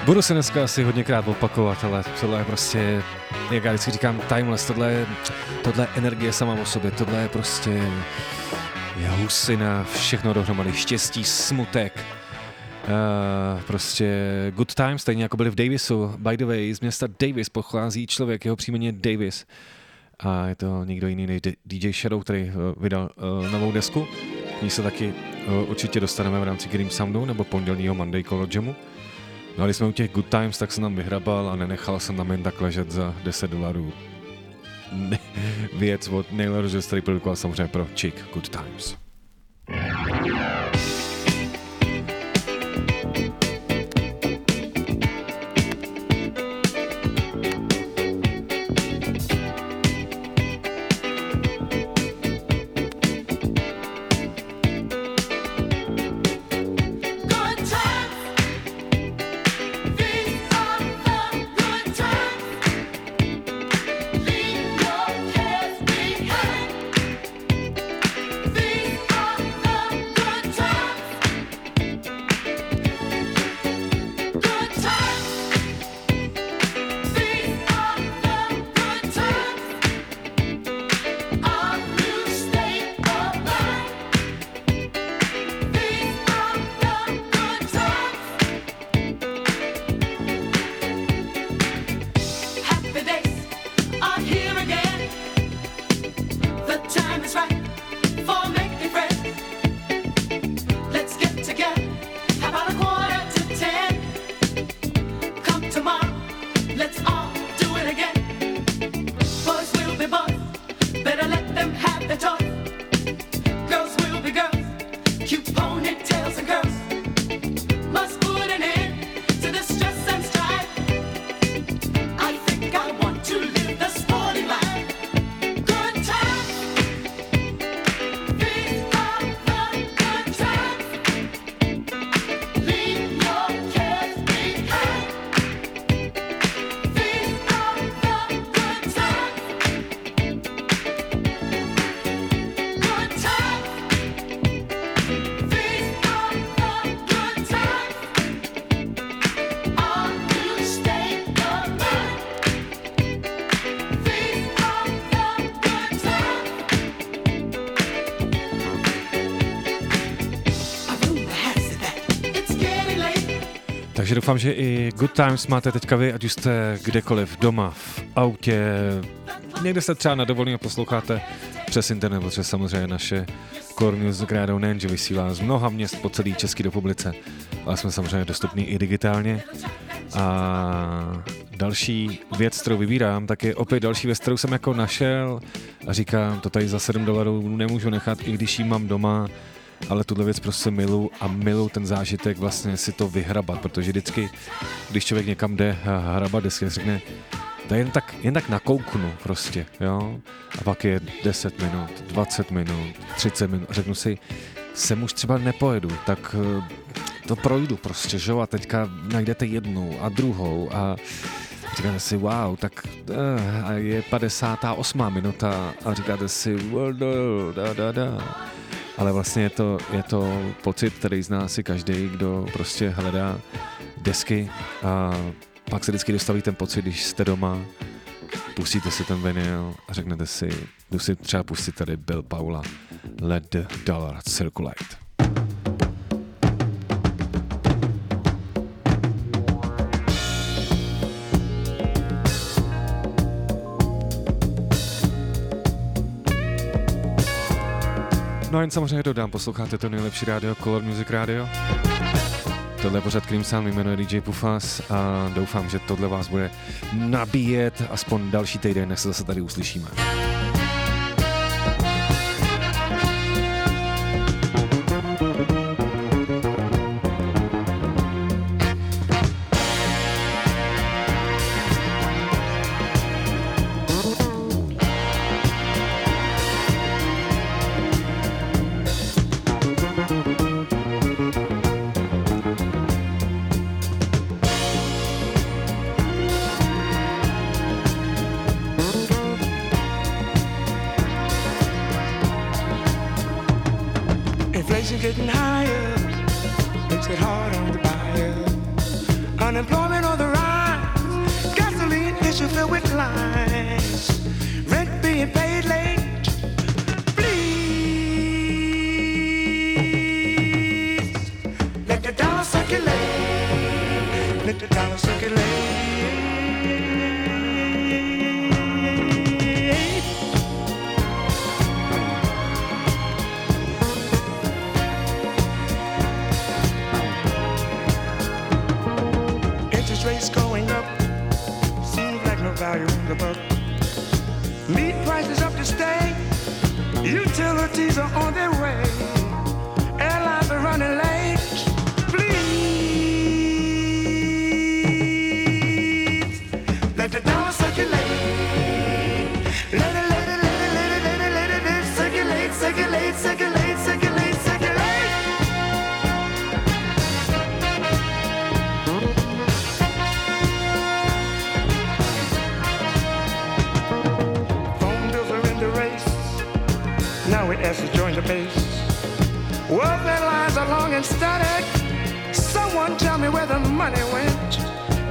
Budu se dneska asi hodněkrát opakovat, ale tohle je prostě, jak já vždycky říkám, timeless, tohle je, tohle je energie sama o sobě, tohle je prostě husina, všechno dohromady, štěstí, smutek. Uh, prostě good time, stejně jako byli v Davisu. By the way, z města Davis pochází člověk, jeho příjmení je Davis. A je to nikdo jiný než D J Shadow, který uh, vydal uh, novou desku. K ní se taky uh, určitě dostaneme v rámci Cream Soundu nebo pondělního Monday Color Jamu. No a když jsme u těch good times, tak jsem nám vyhrabal a nenechal jsem nám jen tak ležet za deset dolarů. Věc od Nailor, že jste produkoval samozřejmě pro Chick Good Times. Takže doufám, že i good times máte teďka vy, ať už jste kdekoliv doma, v autě, někde se třeba na dovolení posloucháte přes internet, protože samozřejmě naše Color Music Rádio nejenže vysílá z mnoha měst po celé České republice, ale jsme samozřejmě dostupní i digitálně. A další věc, kterou vybírám, tak je opět další věc, kterou jsem jako našel a říkám, to tady za sedm dolarů nemůžu nechat, i když ji mám doma, ale tuhle věc prostě miluji a miluji ten zážitek vlastně si to vyhrabat, protože vždycky, když člověk někam jde hrabat desky, řekne, tak jen tak, jen tak nakouknu prostě, jo, a pak je deset minut, dvacet minut, třicet minut, řeknu si, sem už třeba nepojedu, tak to projdu prostě, že jo, a teďka najdete jednu a druhou a říkáte si, wow, tak a je padesátá osmá minuta a říkáte si, da, da, da. Ale vlastně je to, je to pocit, který zná si každý, kdo prostě hledá desky a pak se vždycky dostaví ten pocit, když jste doma, pustíte si ten vinyl a řeknete si, jdu si třeba pustit tady Bill Paula, Let the Dollar Circulate. No a jen samozřejmě dodám, posloucháte to nejlepší rádio, Color Music Rádio. Tohle je pořad Cream Sound, jmenuje D J Pufas a doufám, že tohle vás bude nabíjet aspoň další týden, než se zase tady uslyšíme. Inflation getting higher, makes it hard on the buyer. unemployment on the rise, gasoline issues filled with lies, rent being paid late. Please let the dollar circulate, let the dollar circulate. Interest rates going up, seems like no value in the buck. Meat prices up to stay, utilities are on their way, airlines are running late. Please let the dollar circulate, let it, let it, let it, let it, let it, let it, let it circulate, circulate, circulate, circulate, circulate. Phone bills are in the race, now it has to join the base. World lines are long and static. Someone tell me where the money went.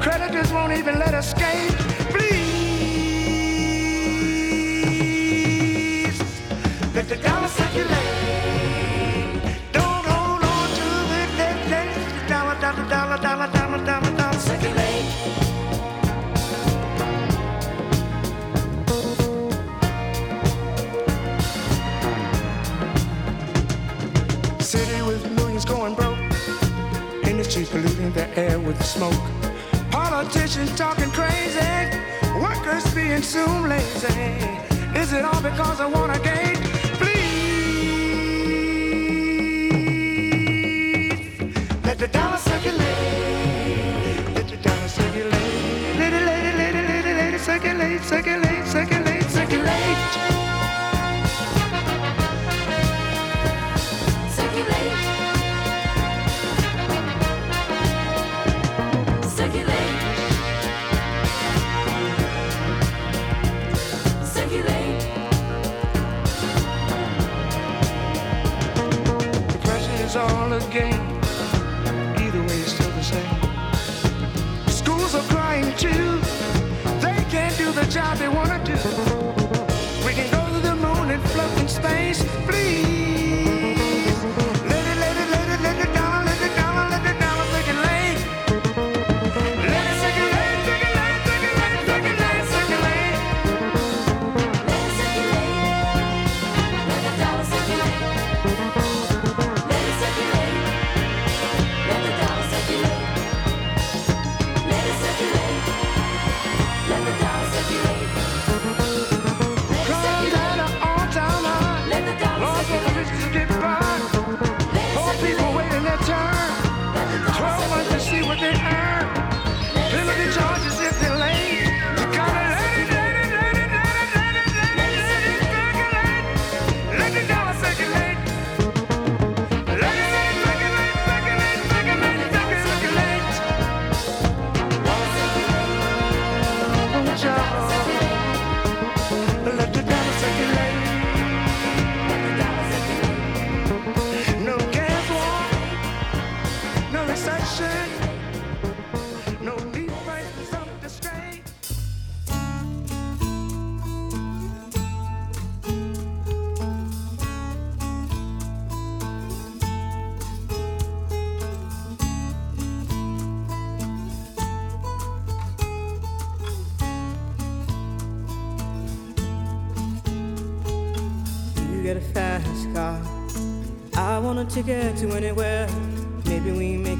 Creditors won't even let us escape. Please let the dollar circulate. Don't hold on to the debt. The dollar, dollar, dollar, dollar, dollar, dollar, dollar circulate. Going broke, industries polluting the air with smoke, politicians talking crazy, workers being soon lazy. Is it all because I want to gain? Please let the dollar circulate, let the dollar circulate, let it, let it, let it, let it, let it circulate, circulate, circulate, circulate. All a game, either way it's still the same. Schools are crying too, they can't do the job they want to do. We can go to the moon and float in space, please. Let it, let it, let it, let it down, let it down, let it down, let it late. Let it circulate, circulate, circulate, circulate, circulate. Let it circulate, let the dollar circulate. Ticket to anywhere, maybe we make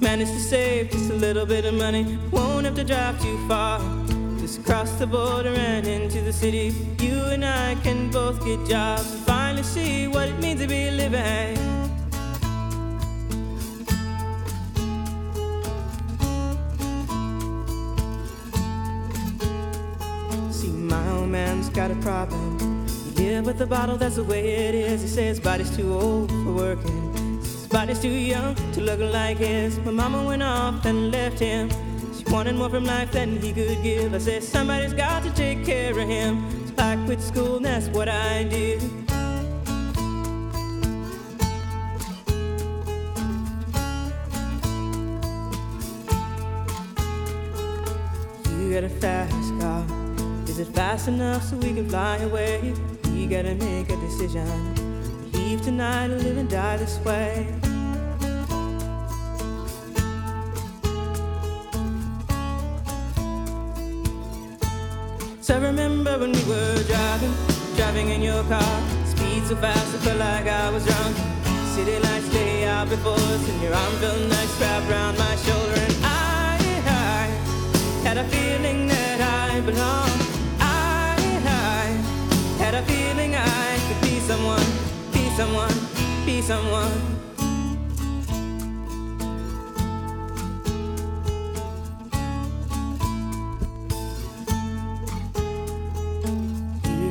managed to save just a little bit of money. Won't have to drive too far. Just cross the border and into the city. You and I can both get jobs and finally see what it means to be living. got a problem. Get up with the bottle, that's the way it is. He says his body's too old for working. His body's too young to look like his. My mama went off and left him. She wanted more from life than he could give. I said somebody's got to take care of him. So I quit school and that's what I did. You got a fast car. Is it fast enough so we can fly away? We gotta make a decision. Leave tonight or live and die this way. So I remember when we were driving, driving in your car. Speed so fast I felt like I was drunk. City lights lay out before us, and your arm felt nice wrapped around my shoulder. And I, I had a feeling that I belonged. Had a feeling I could be someone, be someone, be someone. You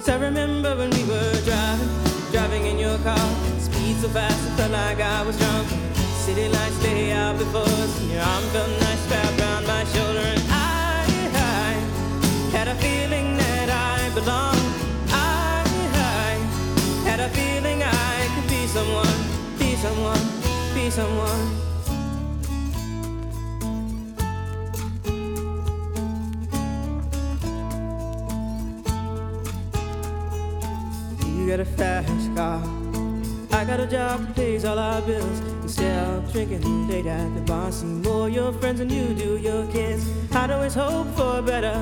So I remember when we were driving, driving in your car. Speed so fast I felt like I was drunk. City lights lay out before us, and your arm felt nice wrapped around my shoulder. And I, I had a feeling that I belonged. Had a feeling I could be someone, be someone, be someone. You got a fast car. I got a job that pays all our bills. Instead of drinking late at the bar, see more your friends than you do your kids. I'd always hope for better.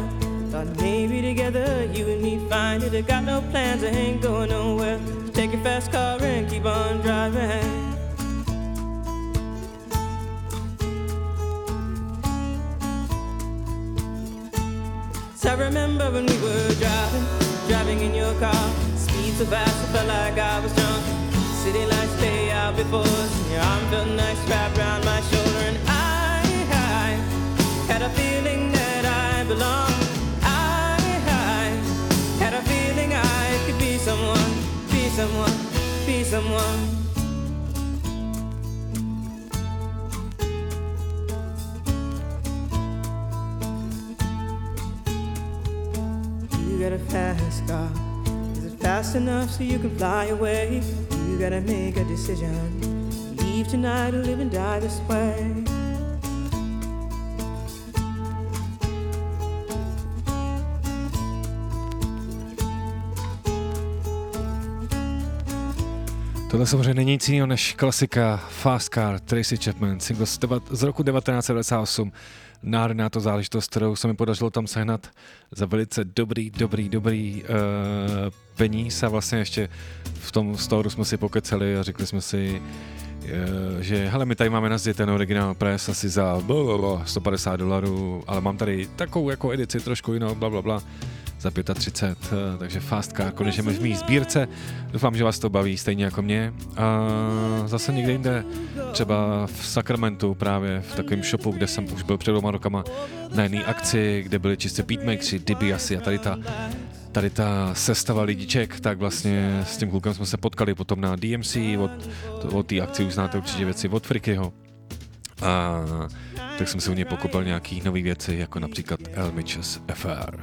Thought maybe together you and me find it. I got no plans, I ain't going nowhere. So take your fast car and keep on driving. So I remember when we were driving, driving in your car. Speed so fast I felt like I was drunk. City lights lay out before us, and your arm felt nice wrapped around my shoulder. And I, I had a feeling that I belonged. Someone, be someone, be someone. You got a fast car. Is it fast enough so you can fly away? You gotta make a decision. Leave tonight or live and die this way. Tohle samozřejmě není nic jiného než klasika Fast Car, Tracy Chapman, single z roku devatenáct set devadesát osm. Nádherná to záležitost, kterou se mi podařilo tam sehnat za velice dobrý, dobrý, dobrý uh, peníz. A vlastně ještě v tom storu jsme si pokeceli a řekli jsme si, uh, že hele, my tady máme na zdi ten originál press asi za blablabla, sto padesát dolarů, ale mám tady takovou jako edici trošku jinou, blablabla. Za třicet pět, takže Fastka konečně v mý sbírce. Doufám, že vás to baví stejně jako mě. A zase někde jinde, třeba v Sacramentu, právě v takovém shopu, kde jsem už byl před dvěma rokama na jedné akci, kde byli čistě beatmakeri, Diby asi a tady ta, tady ta sestava lidiček, tak vlastně s tím klukem jsme se potkali potom na D M C, od té akci už znáte určitě věci od Frikyho. A tak jsem si u něj pokopil nějaký nový věci, jako například El Mitch's Affair.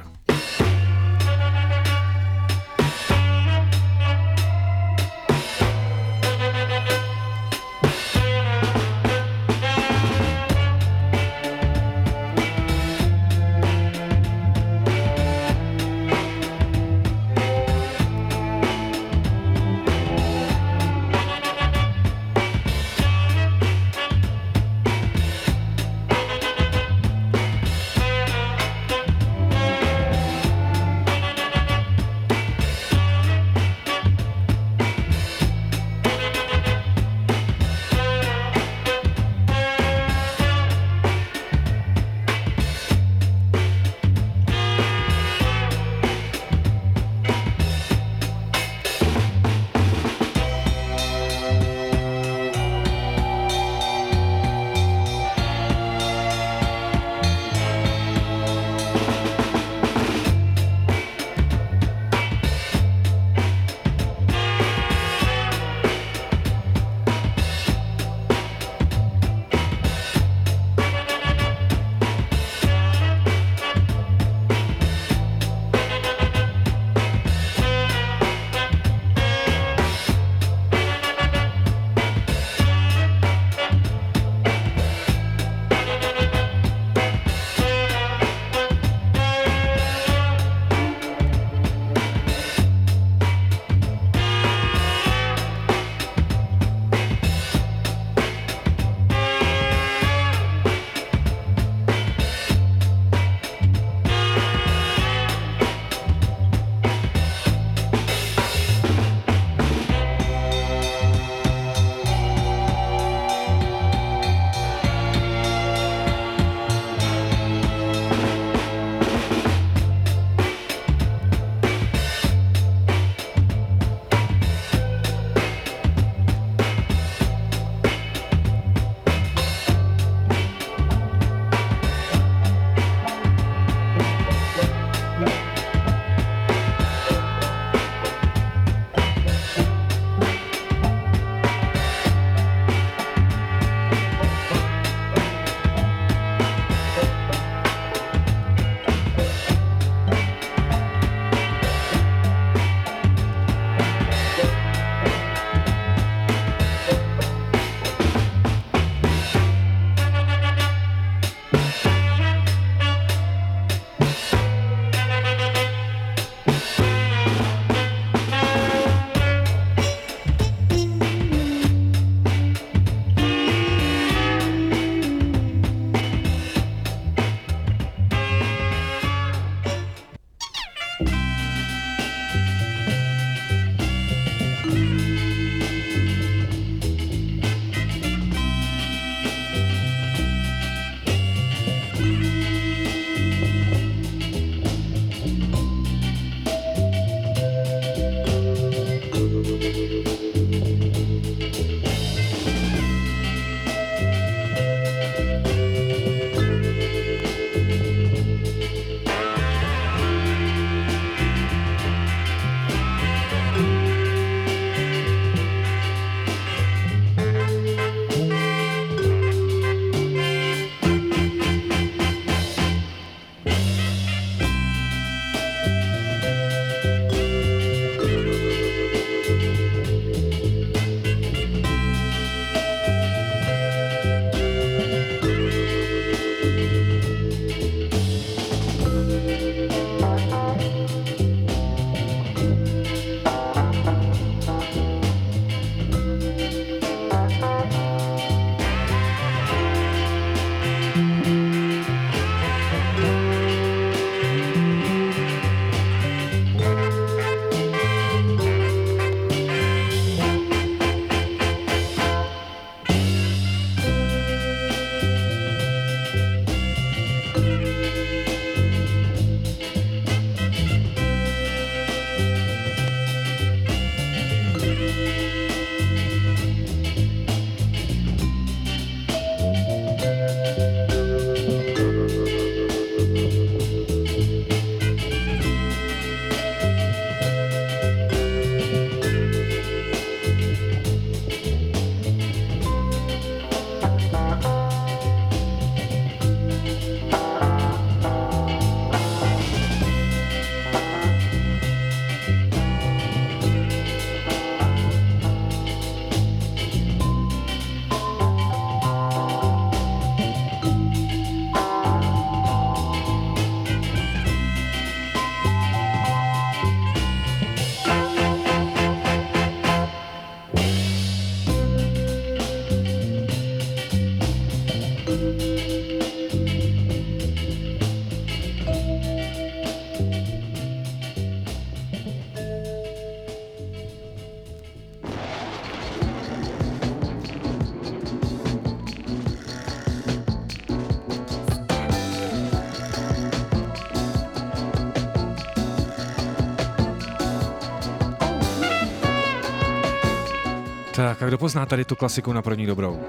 Tak a kdo pozná tady tu klasiku na první dobrou?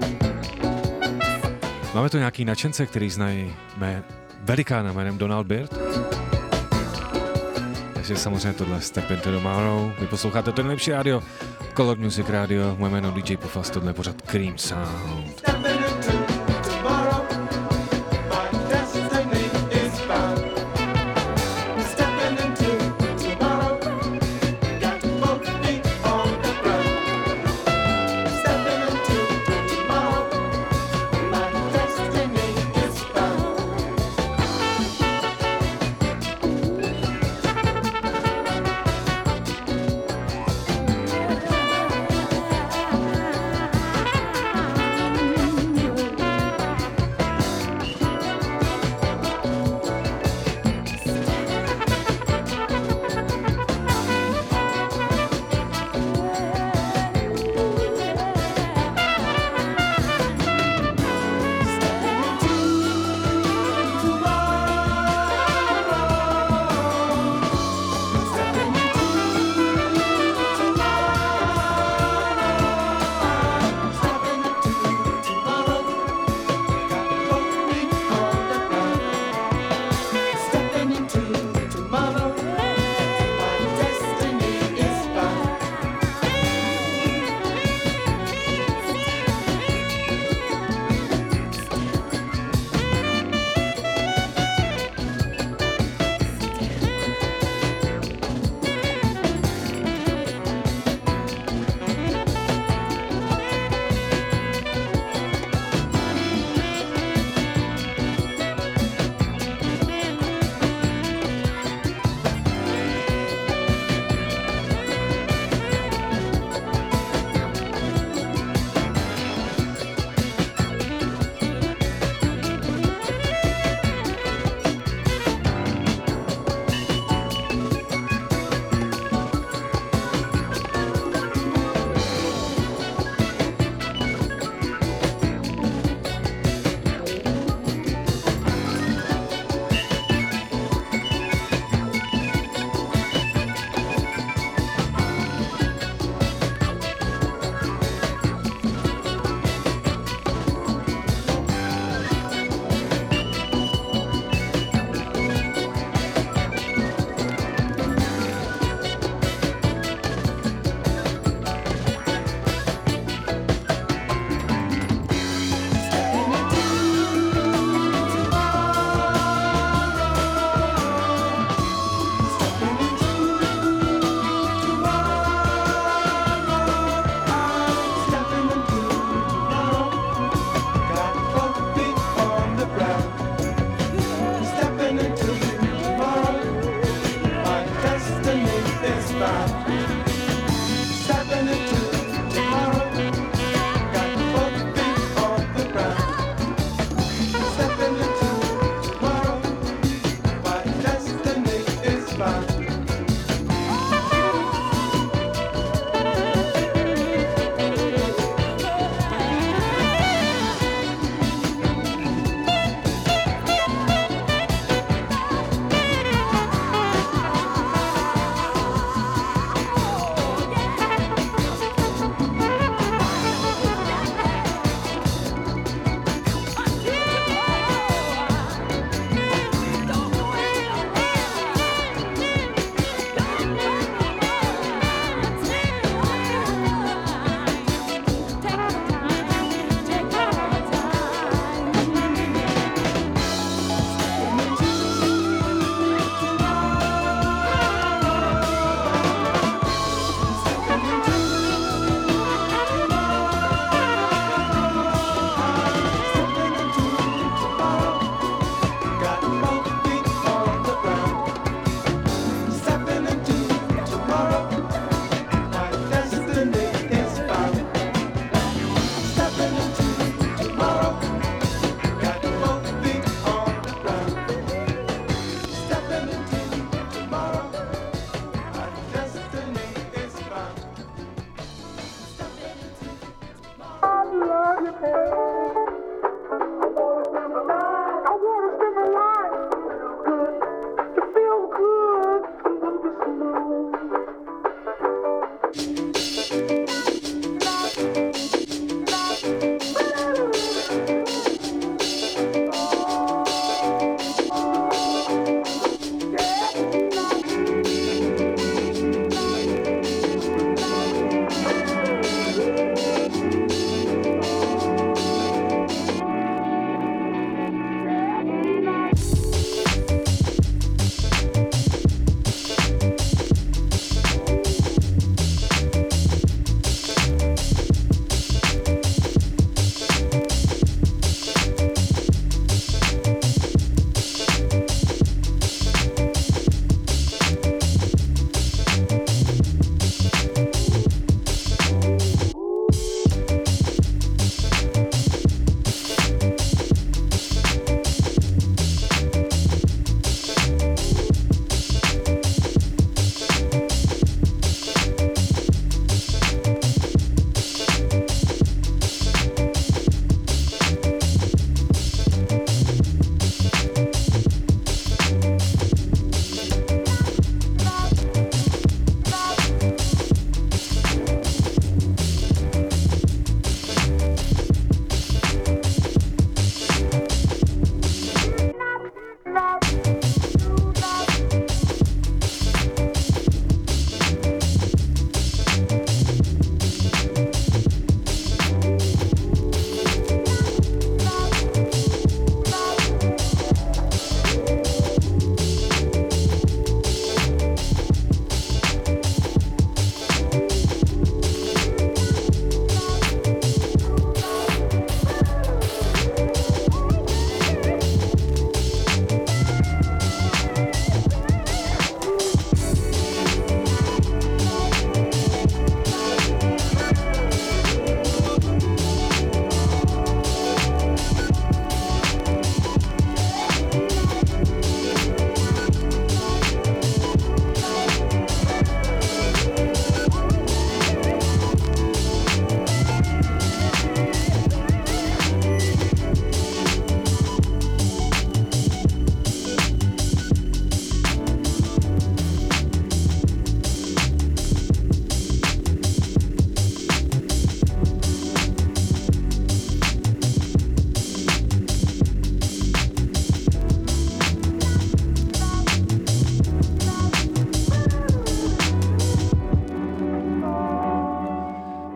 Máme tu nějaký nadšence, který znají mé velikána jménem Donald Byrd? Takže samozřejmě tohle Step into Tomorrow. Vy posloucháte to nejlepší rádio, Color Music Rádio, moje jméno D J Pufas, tohle je pořad Cream Sound.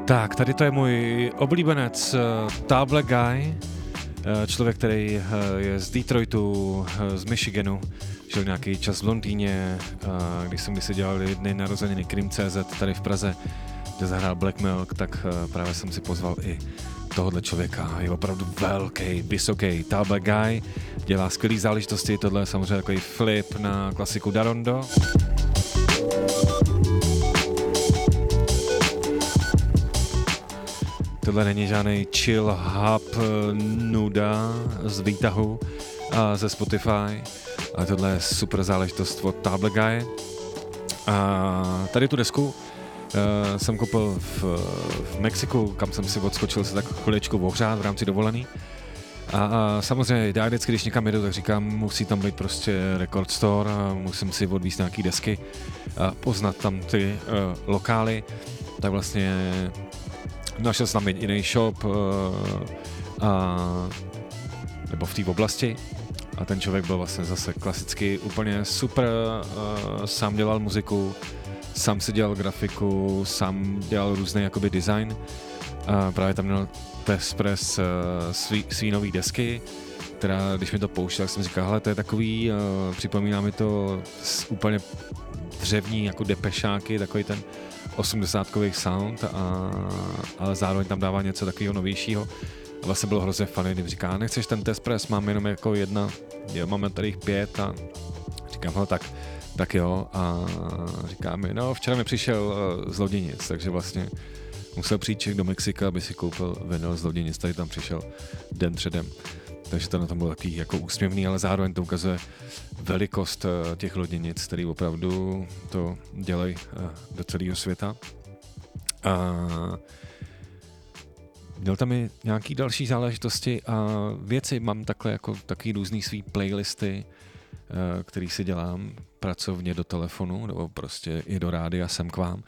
Tak, tady to je můj oblíbenec Table Guy, člověk, který je z Detroitu, z Michiganu, žil nějaký čas v Londýně, když jsme si dělali dny narozeniny Cream.cz tady v Praze, kde zahrál Black Milk, tak právě jsem si pozval i tohohle člověka. Je opravdu velký, vysoký Table Guy, dělá skvělý záležitosti, tohle je samozřejmě takový flip na klasiku Darondo. Tohle není žádnej chill hub nuda z výtahu a ze Spotify, ale tohle je super záležitost od Table Guy. A tady tu desku uh, jsem koupil v, v Mexiku, kam jsem si odskočil se tak chviličku ohřát v rámci dovolený. A, a samozřejmě já vždycky, když někam jedu, tak říkám, musí tam být prostě record store, musím si odvízt nějaký desky a poznat tam ty uh, lokály, tak vlastně našel jsem tam jiný shop, uh, a, nebo v té oblasti, a ten člověk byl vlastně zase klasicky úplně super, uh, sám dělal muziku, sám si dělal grafiku, sám dělal různý jakoby design, uh, právě tam měl test press uh, svý, svý nový desky, která když mi to pouštěl, tak jsem říkal, hele, to je takový, uh, připomíná mi to úplně dřevní jako depešáky, takový ten osmdesátkový sound, a, ale zároveň tam dává něco takového novějšího. A vlastně bylo hrozně funny, když říká, nechceš ten test press, mám jenom jako jedna, jo, máme tady jich pět, a říkám, no tak, tak jo, a říká mi, no včera mi přišel z Loděnic, takže vlastně musel přijít do Mexika, aby si koupil vinyl z Loděnic, tady tam přišel den předem. Takže to na tom bylo takový jako úsměvný, ale zároveň to ukazuje velikost těch Loděnic, který opravdu to dělají do celého světa. A měl tam i nějaký další záležitosti a věci, mám takhle jako takový různý svý playlisty, který si dělám pracovně do telefonu nebo prostě i do rádia sem k vám.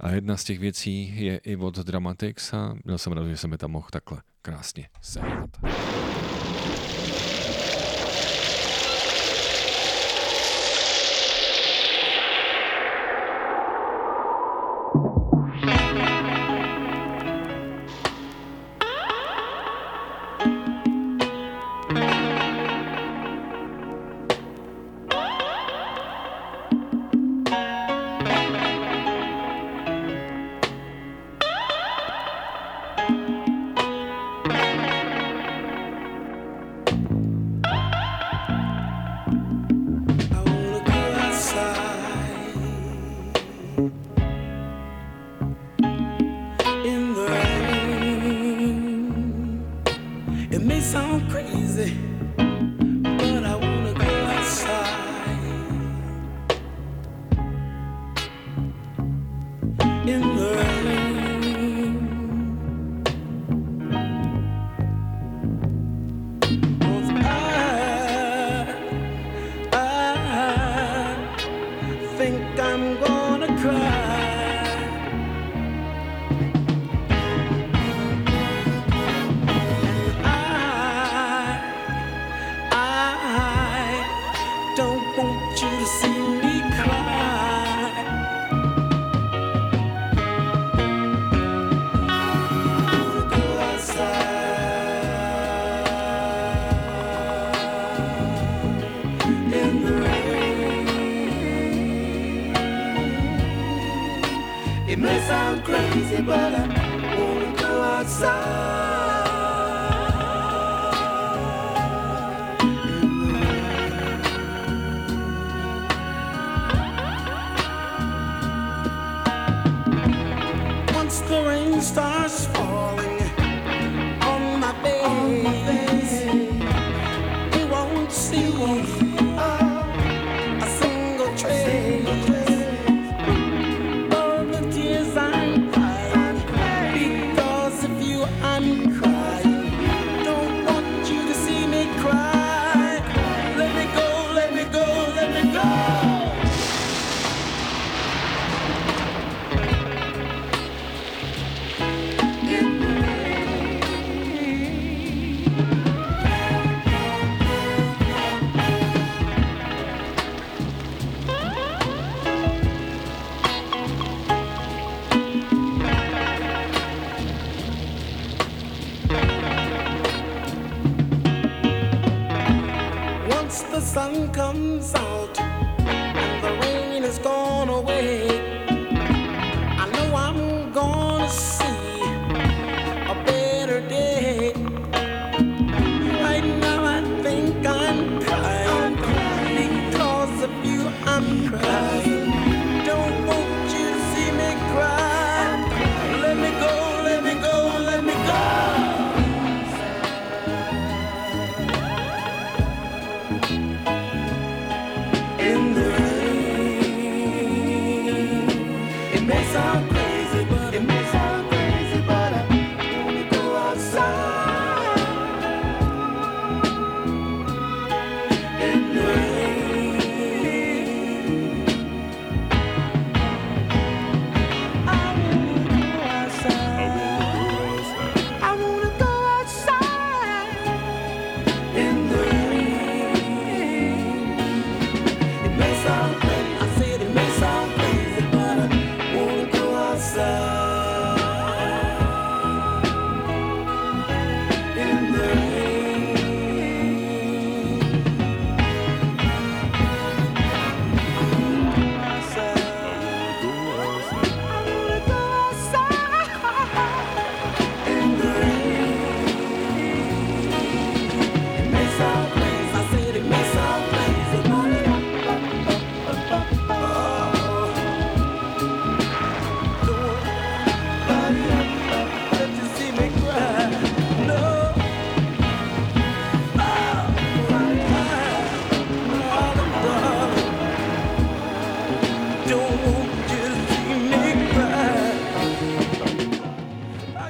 A jedna z těch věcí je i od Dramatics a měl jsem rád, že jsem je tam mohl takhle krásně sehnat.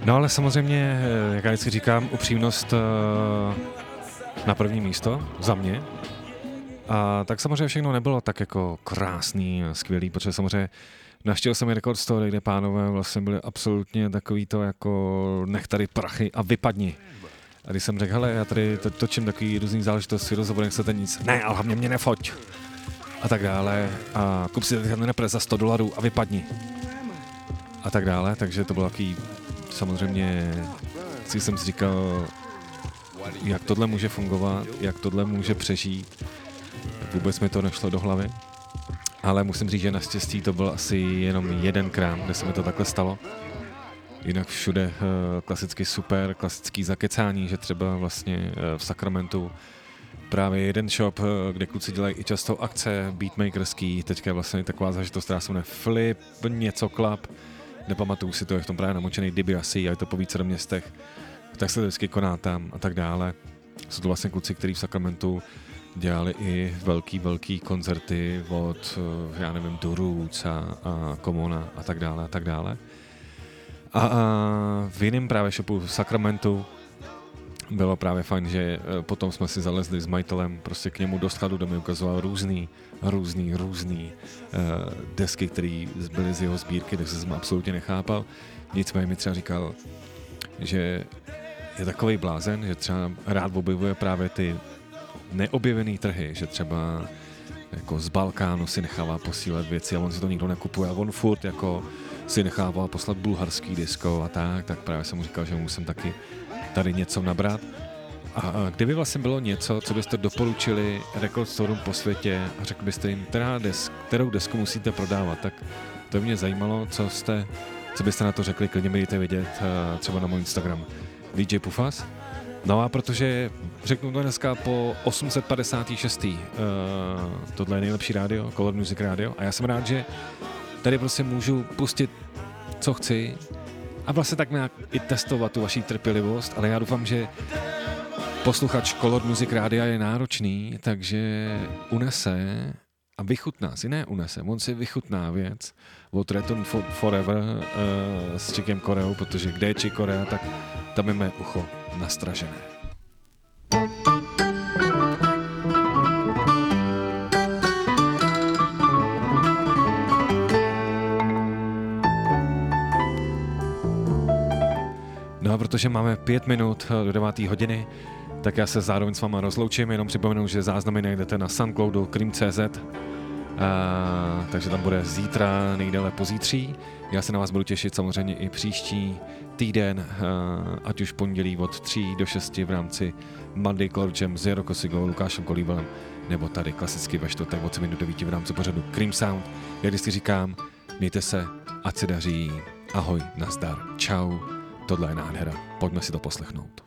No ale samozřejmě, jak já vždycky říkám, upřímnost na první místo, za mě. A tak samozřejmě všechno nebylo tak jako krásný, skvělý, protože samozřejmě navštívil jsem i Record Store, kde pánové vlastně byli absolutně takový to jako nech tady prachy a vypadni. A když jsem řekl, hele, já tady točím takový různý záležitosti, rozhovor, nechcete nic. Ne, ale hlavně mě nefoť. A tak dále. A kup si tady nepres za sto dolarů a vypadni. A tak dále, takže to bylo takový. Samozřejmě si jsem si říkal, jak tohle může fungovat, jak tohle může přežít. Vůbec mi to nešlo do hlavy. Ale musím říct, že naštěstí to byl asi jenom jeden krám, kde se mi to takhle stalo. Jinak všude klasicky super, klasický zakecání, že třeba vlastně v Sacramentu právě jeden shop, kde kluci dělají i často akce beatmakerský, teďka je vlastně taková zážitost, která se jmenuje Flip, něco klap. Nepamatuju si to, je v tom právě namočený Diby asi, a je to po více do městech, tak se to vždycky koná tam a tak dále. Jsou to vlastně kluci, kteří v Sacramentu dělali i velký, velký koncerty od, já nevím, The Roots a, a Komona a tak dále a tak dále. A, a v jiném právě shopu v Sacramentu bylo právě fajn, že potom jsme si zalezli s majitelem prostě k němu do skladu, kde mi ukazoval různý, různý, různý uh, desky, které byly z jeho sbírky, takže jsem absolutně nechápal. Nicméně mi třeba říkal, že je takovej blázen, že třeba rád objevuje právě ty neobjevený trhy, že třeba jako z Balkánu si nechává posílat věci a on si to nikdo nekupuje a on furt jako si nechává poslat bulharský disko a tak, tak právě jsem mu říkal, že mu musím taky tady něco nabrat. A kdyby vlastně bylo něco, co byste doporučili record storeům po světě a řekli byste jim, která desk, kterou desku musíte prodávat, tak to mě zajímalo, co jste, co byste na to řekli, klidně mi dejte vědět třeba na můj Instagram D J Pufas. No a protože řeknu to dneska po osm set padesát šest Uh, tohle je nejlepší rádio, Color Music Rádio, a já jsem rád, že tady prostě můžu pustit, co chci, a vlastně tak nějak i testovat tu vaši trpělivost, ale já doufám, že posluchač Color Music Rádia je náročný, takže unese a vychutná si, ne unese, on si vychutná věc od Return for, Forever uh, s Čickem Koreou, protože kde je Chick Korea, tak tam je mé ucho nastražené. A protože máme pět minut do deváté hodiny, tak já se zároveň s váma rozloučím, jenom připomenu, že záznamy najdete na Soundcloudu, cream tečka cz Uh, takže tam bude zítra, nejdéle pozítří. Já se na vás budu těšit samozřejmě i příští týden, uh, ať už pondělí od tří do šesti v rámci Monday Club Jam s Jero Kosigou, Lukášem Kolíbalem, nebo tady klasicky ve čtvrtek od sedmi do devíti v rámci pořadu Cream Sound. Jak vždycky říkám, mějte se, ať se daří, ahoj, nazdar, čau, tohle je nádhera, pojďme si to poslechnout.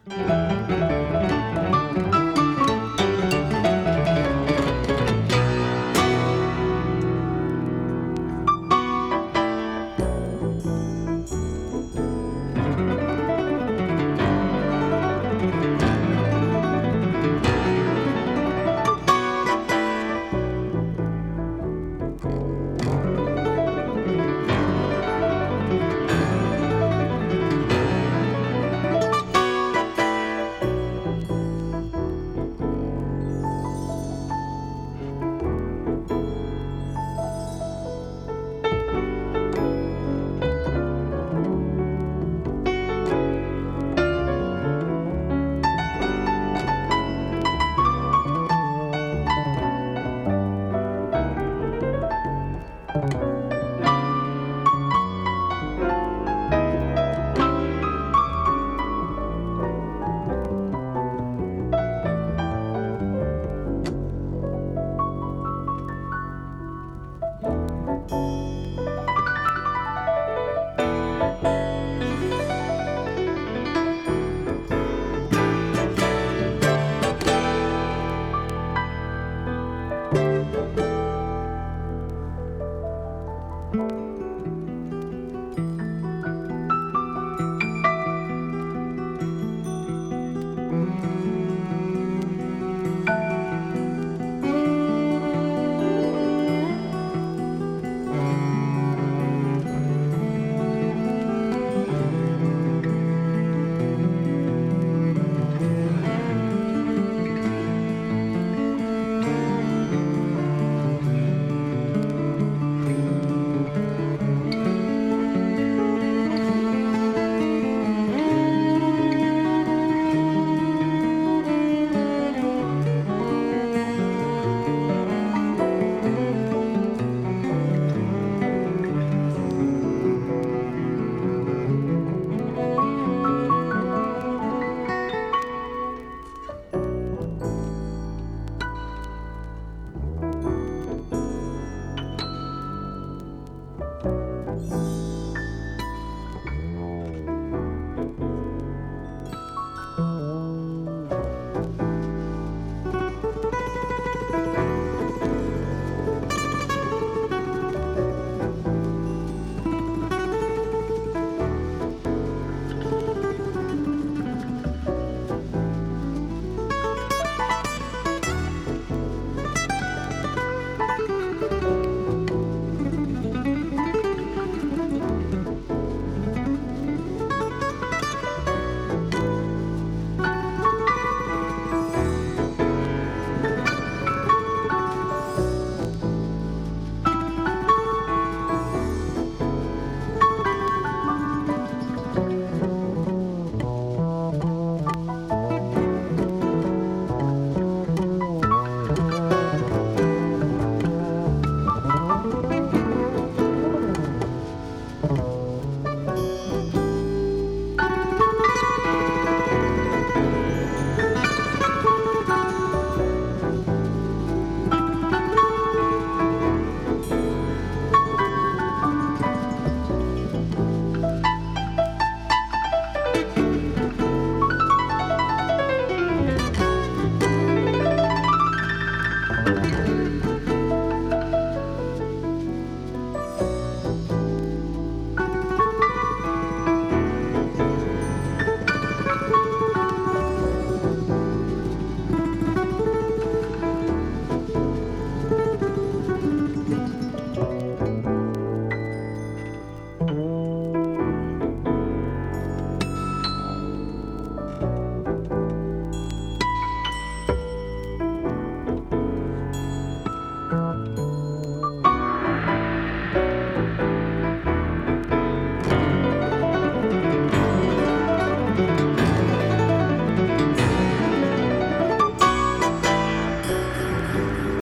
Thank you.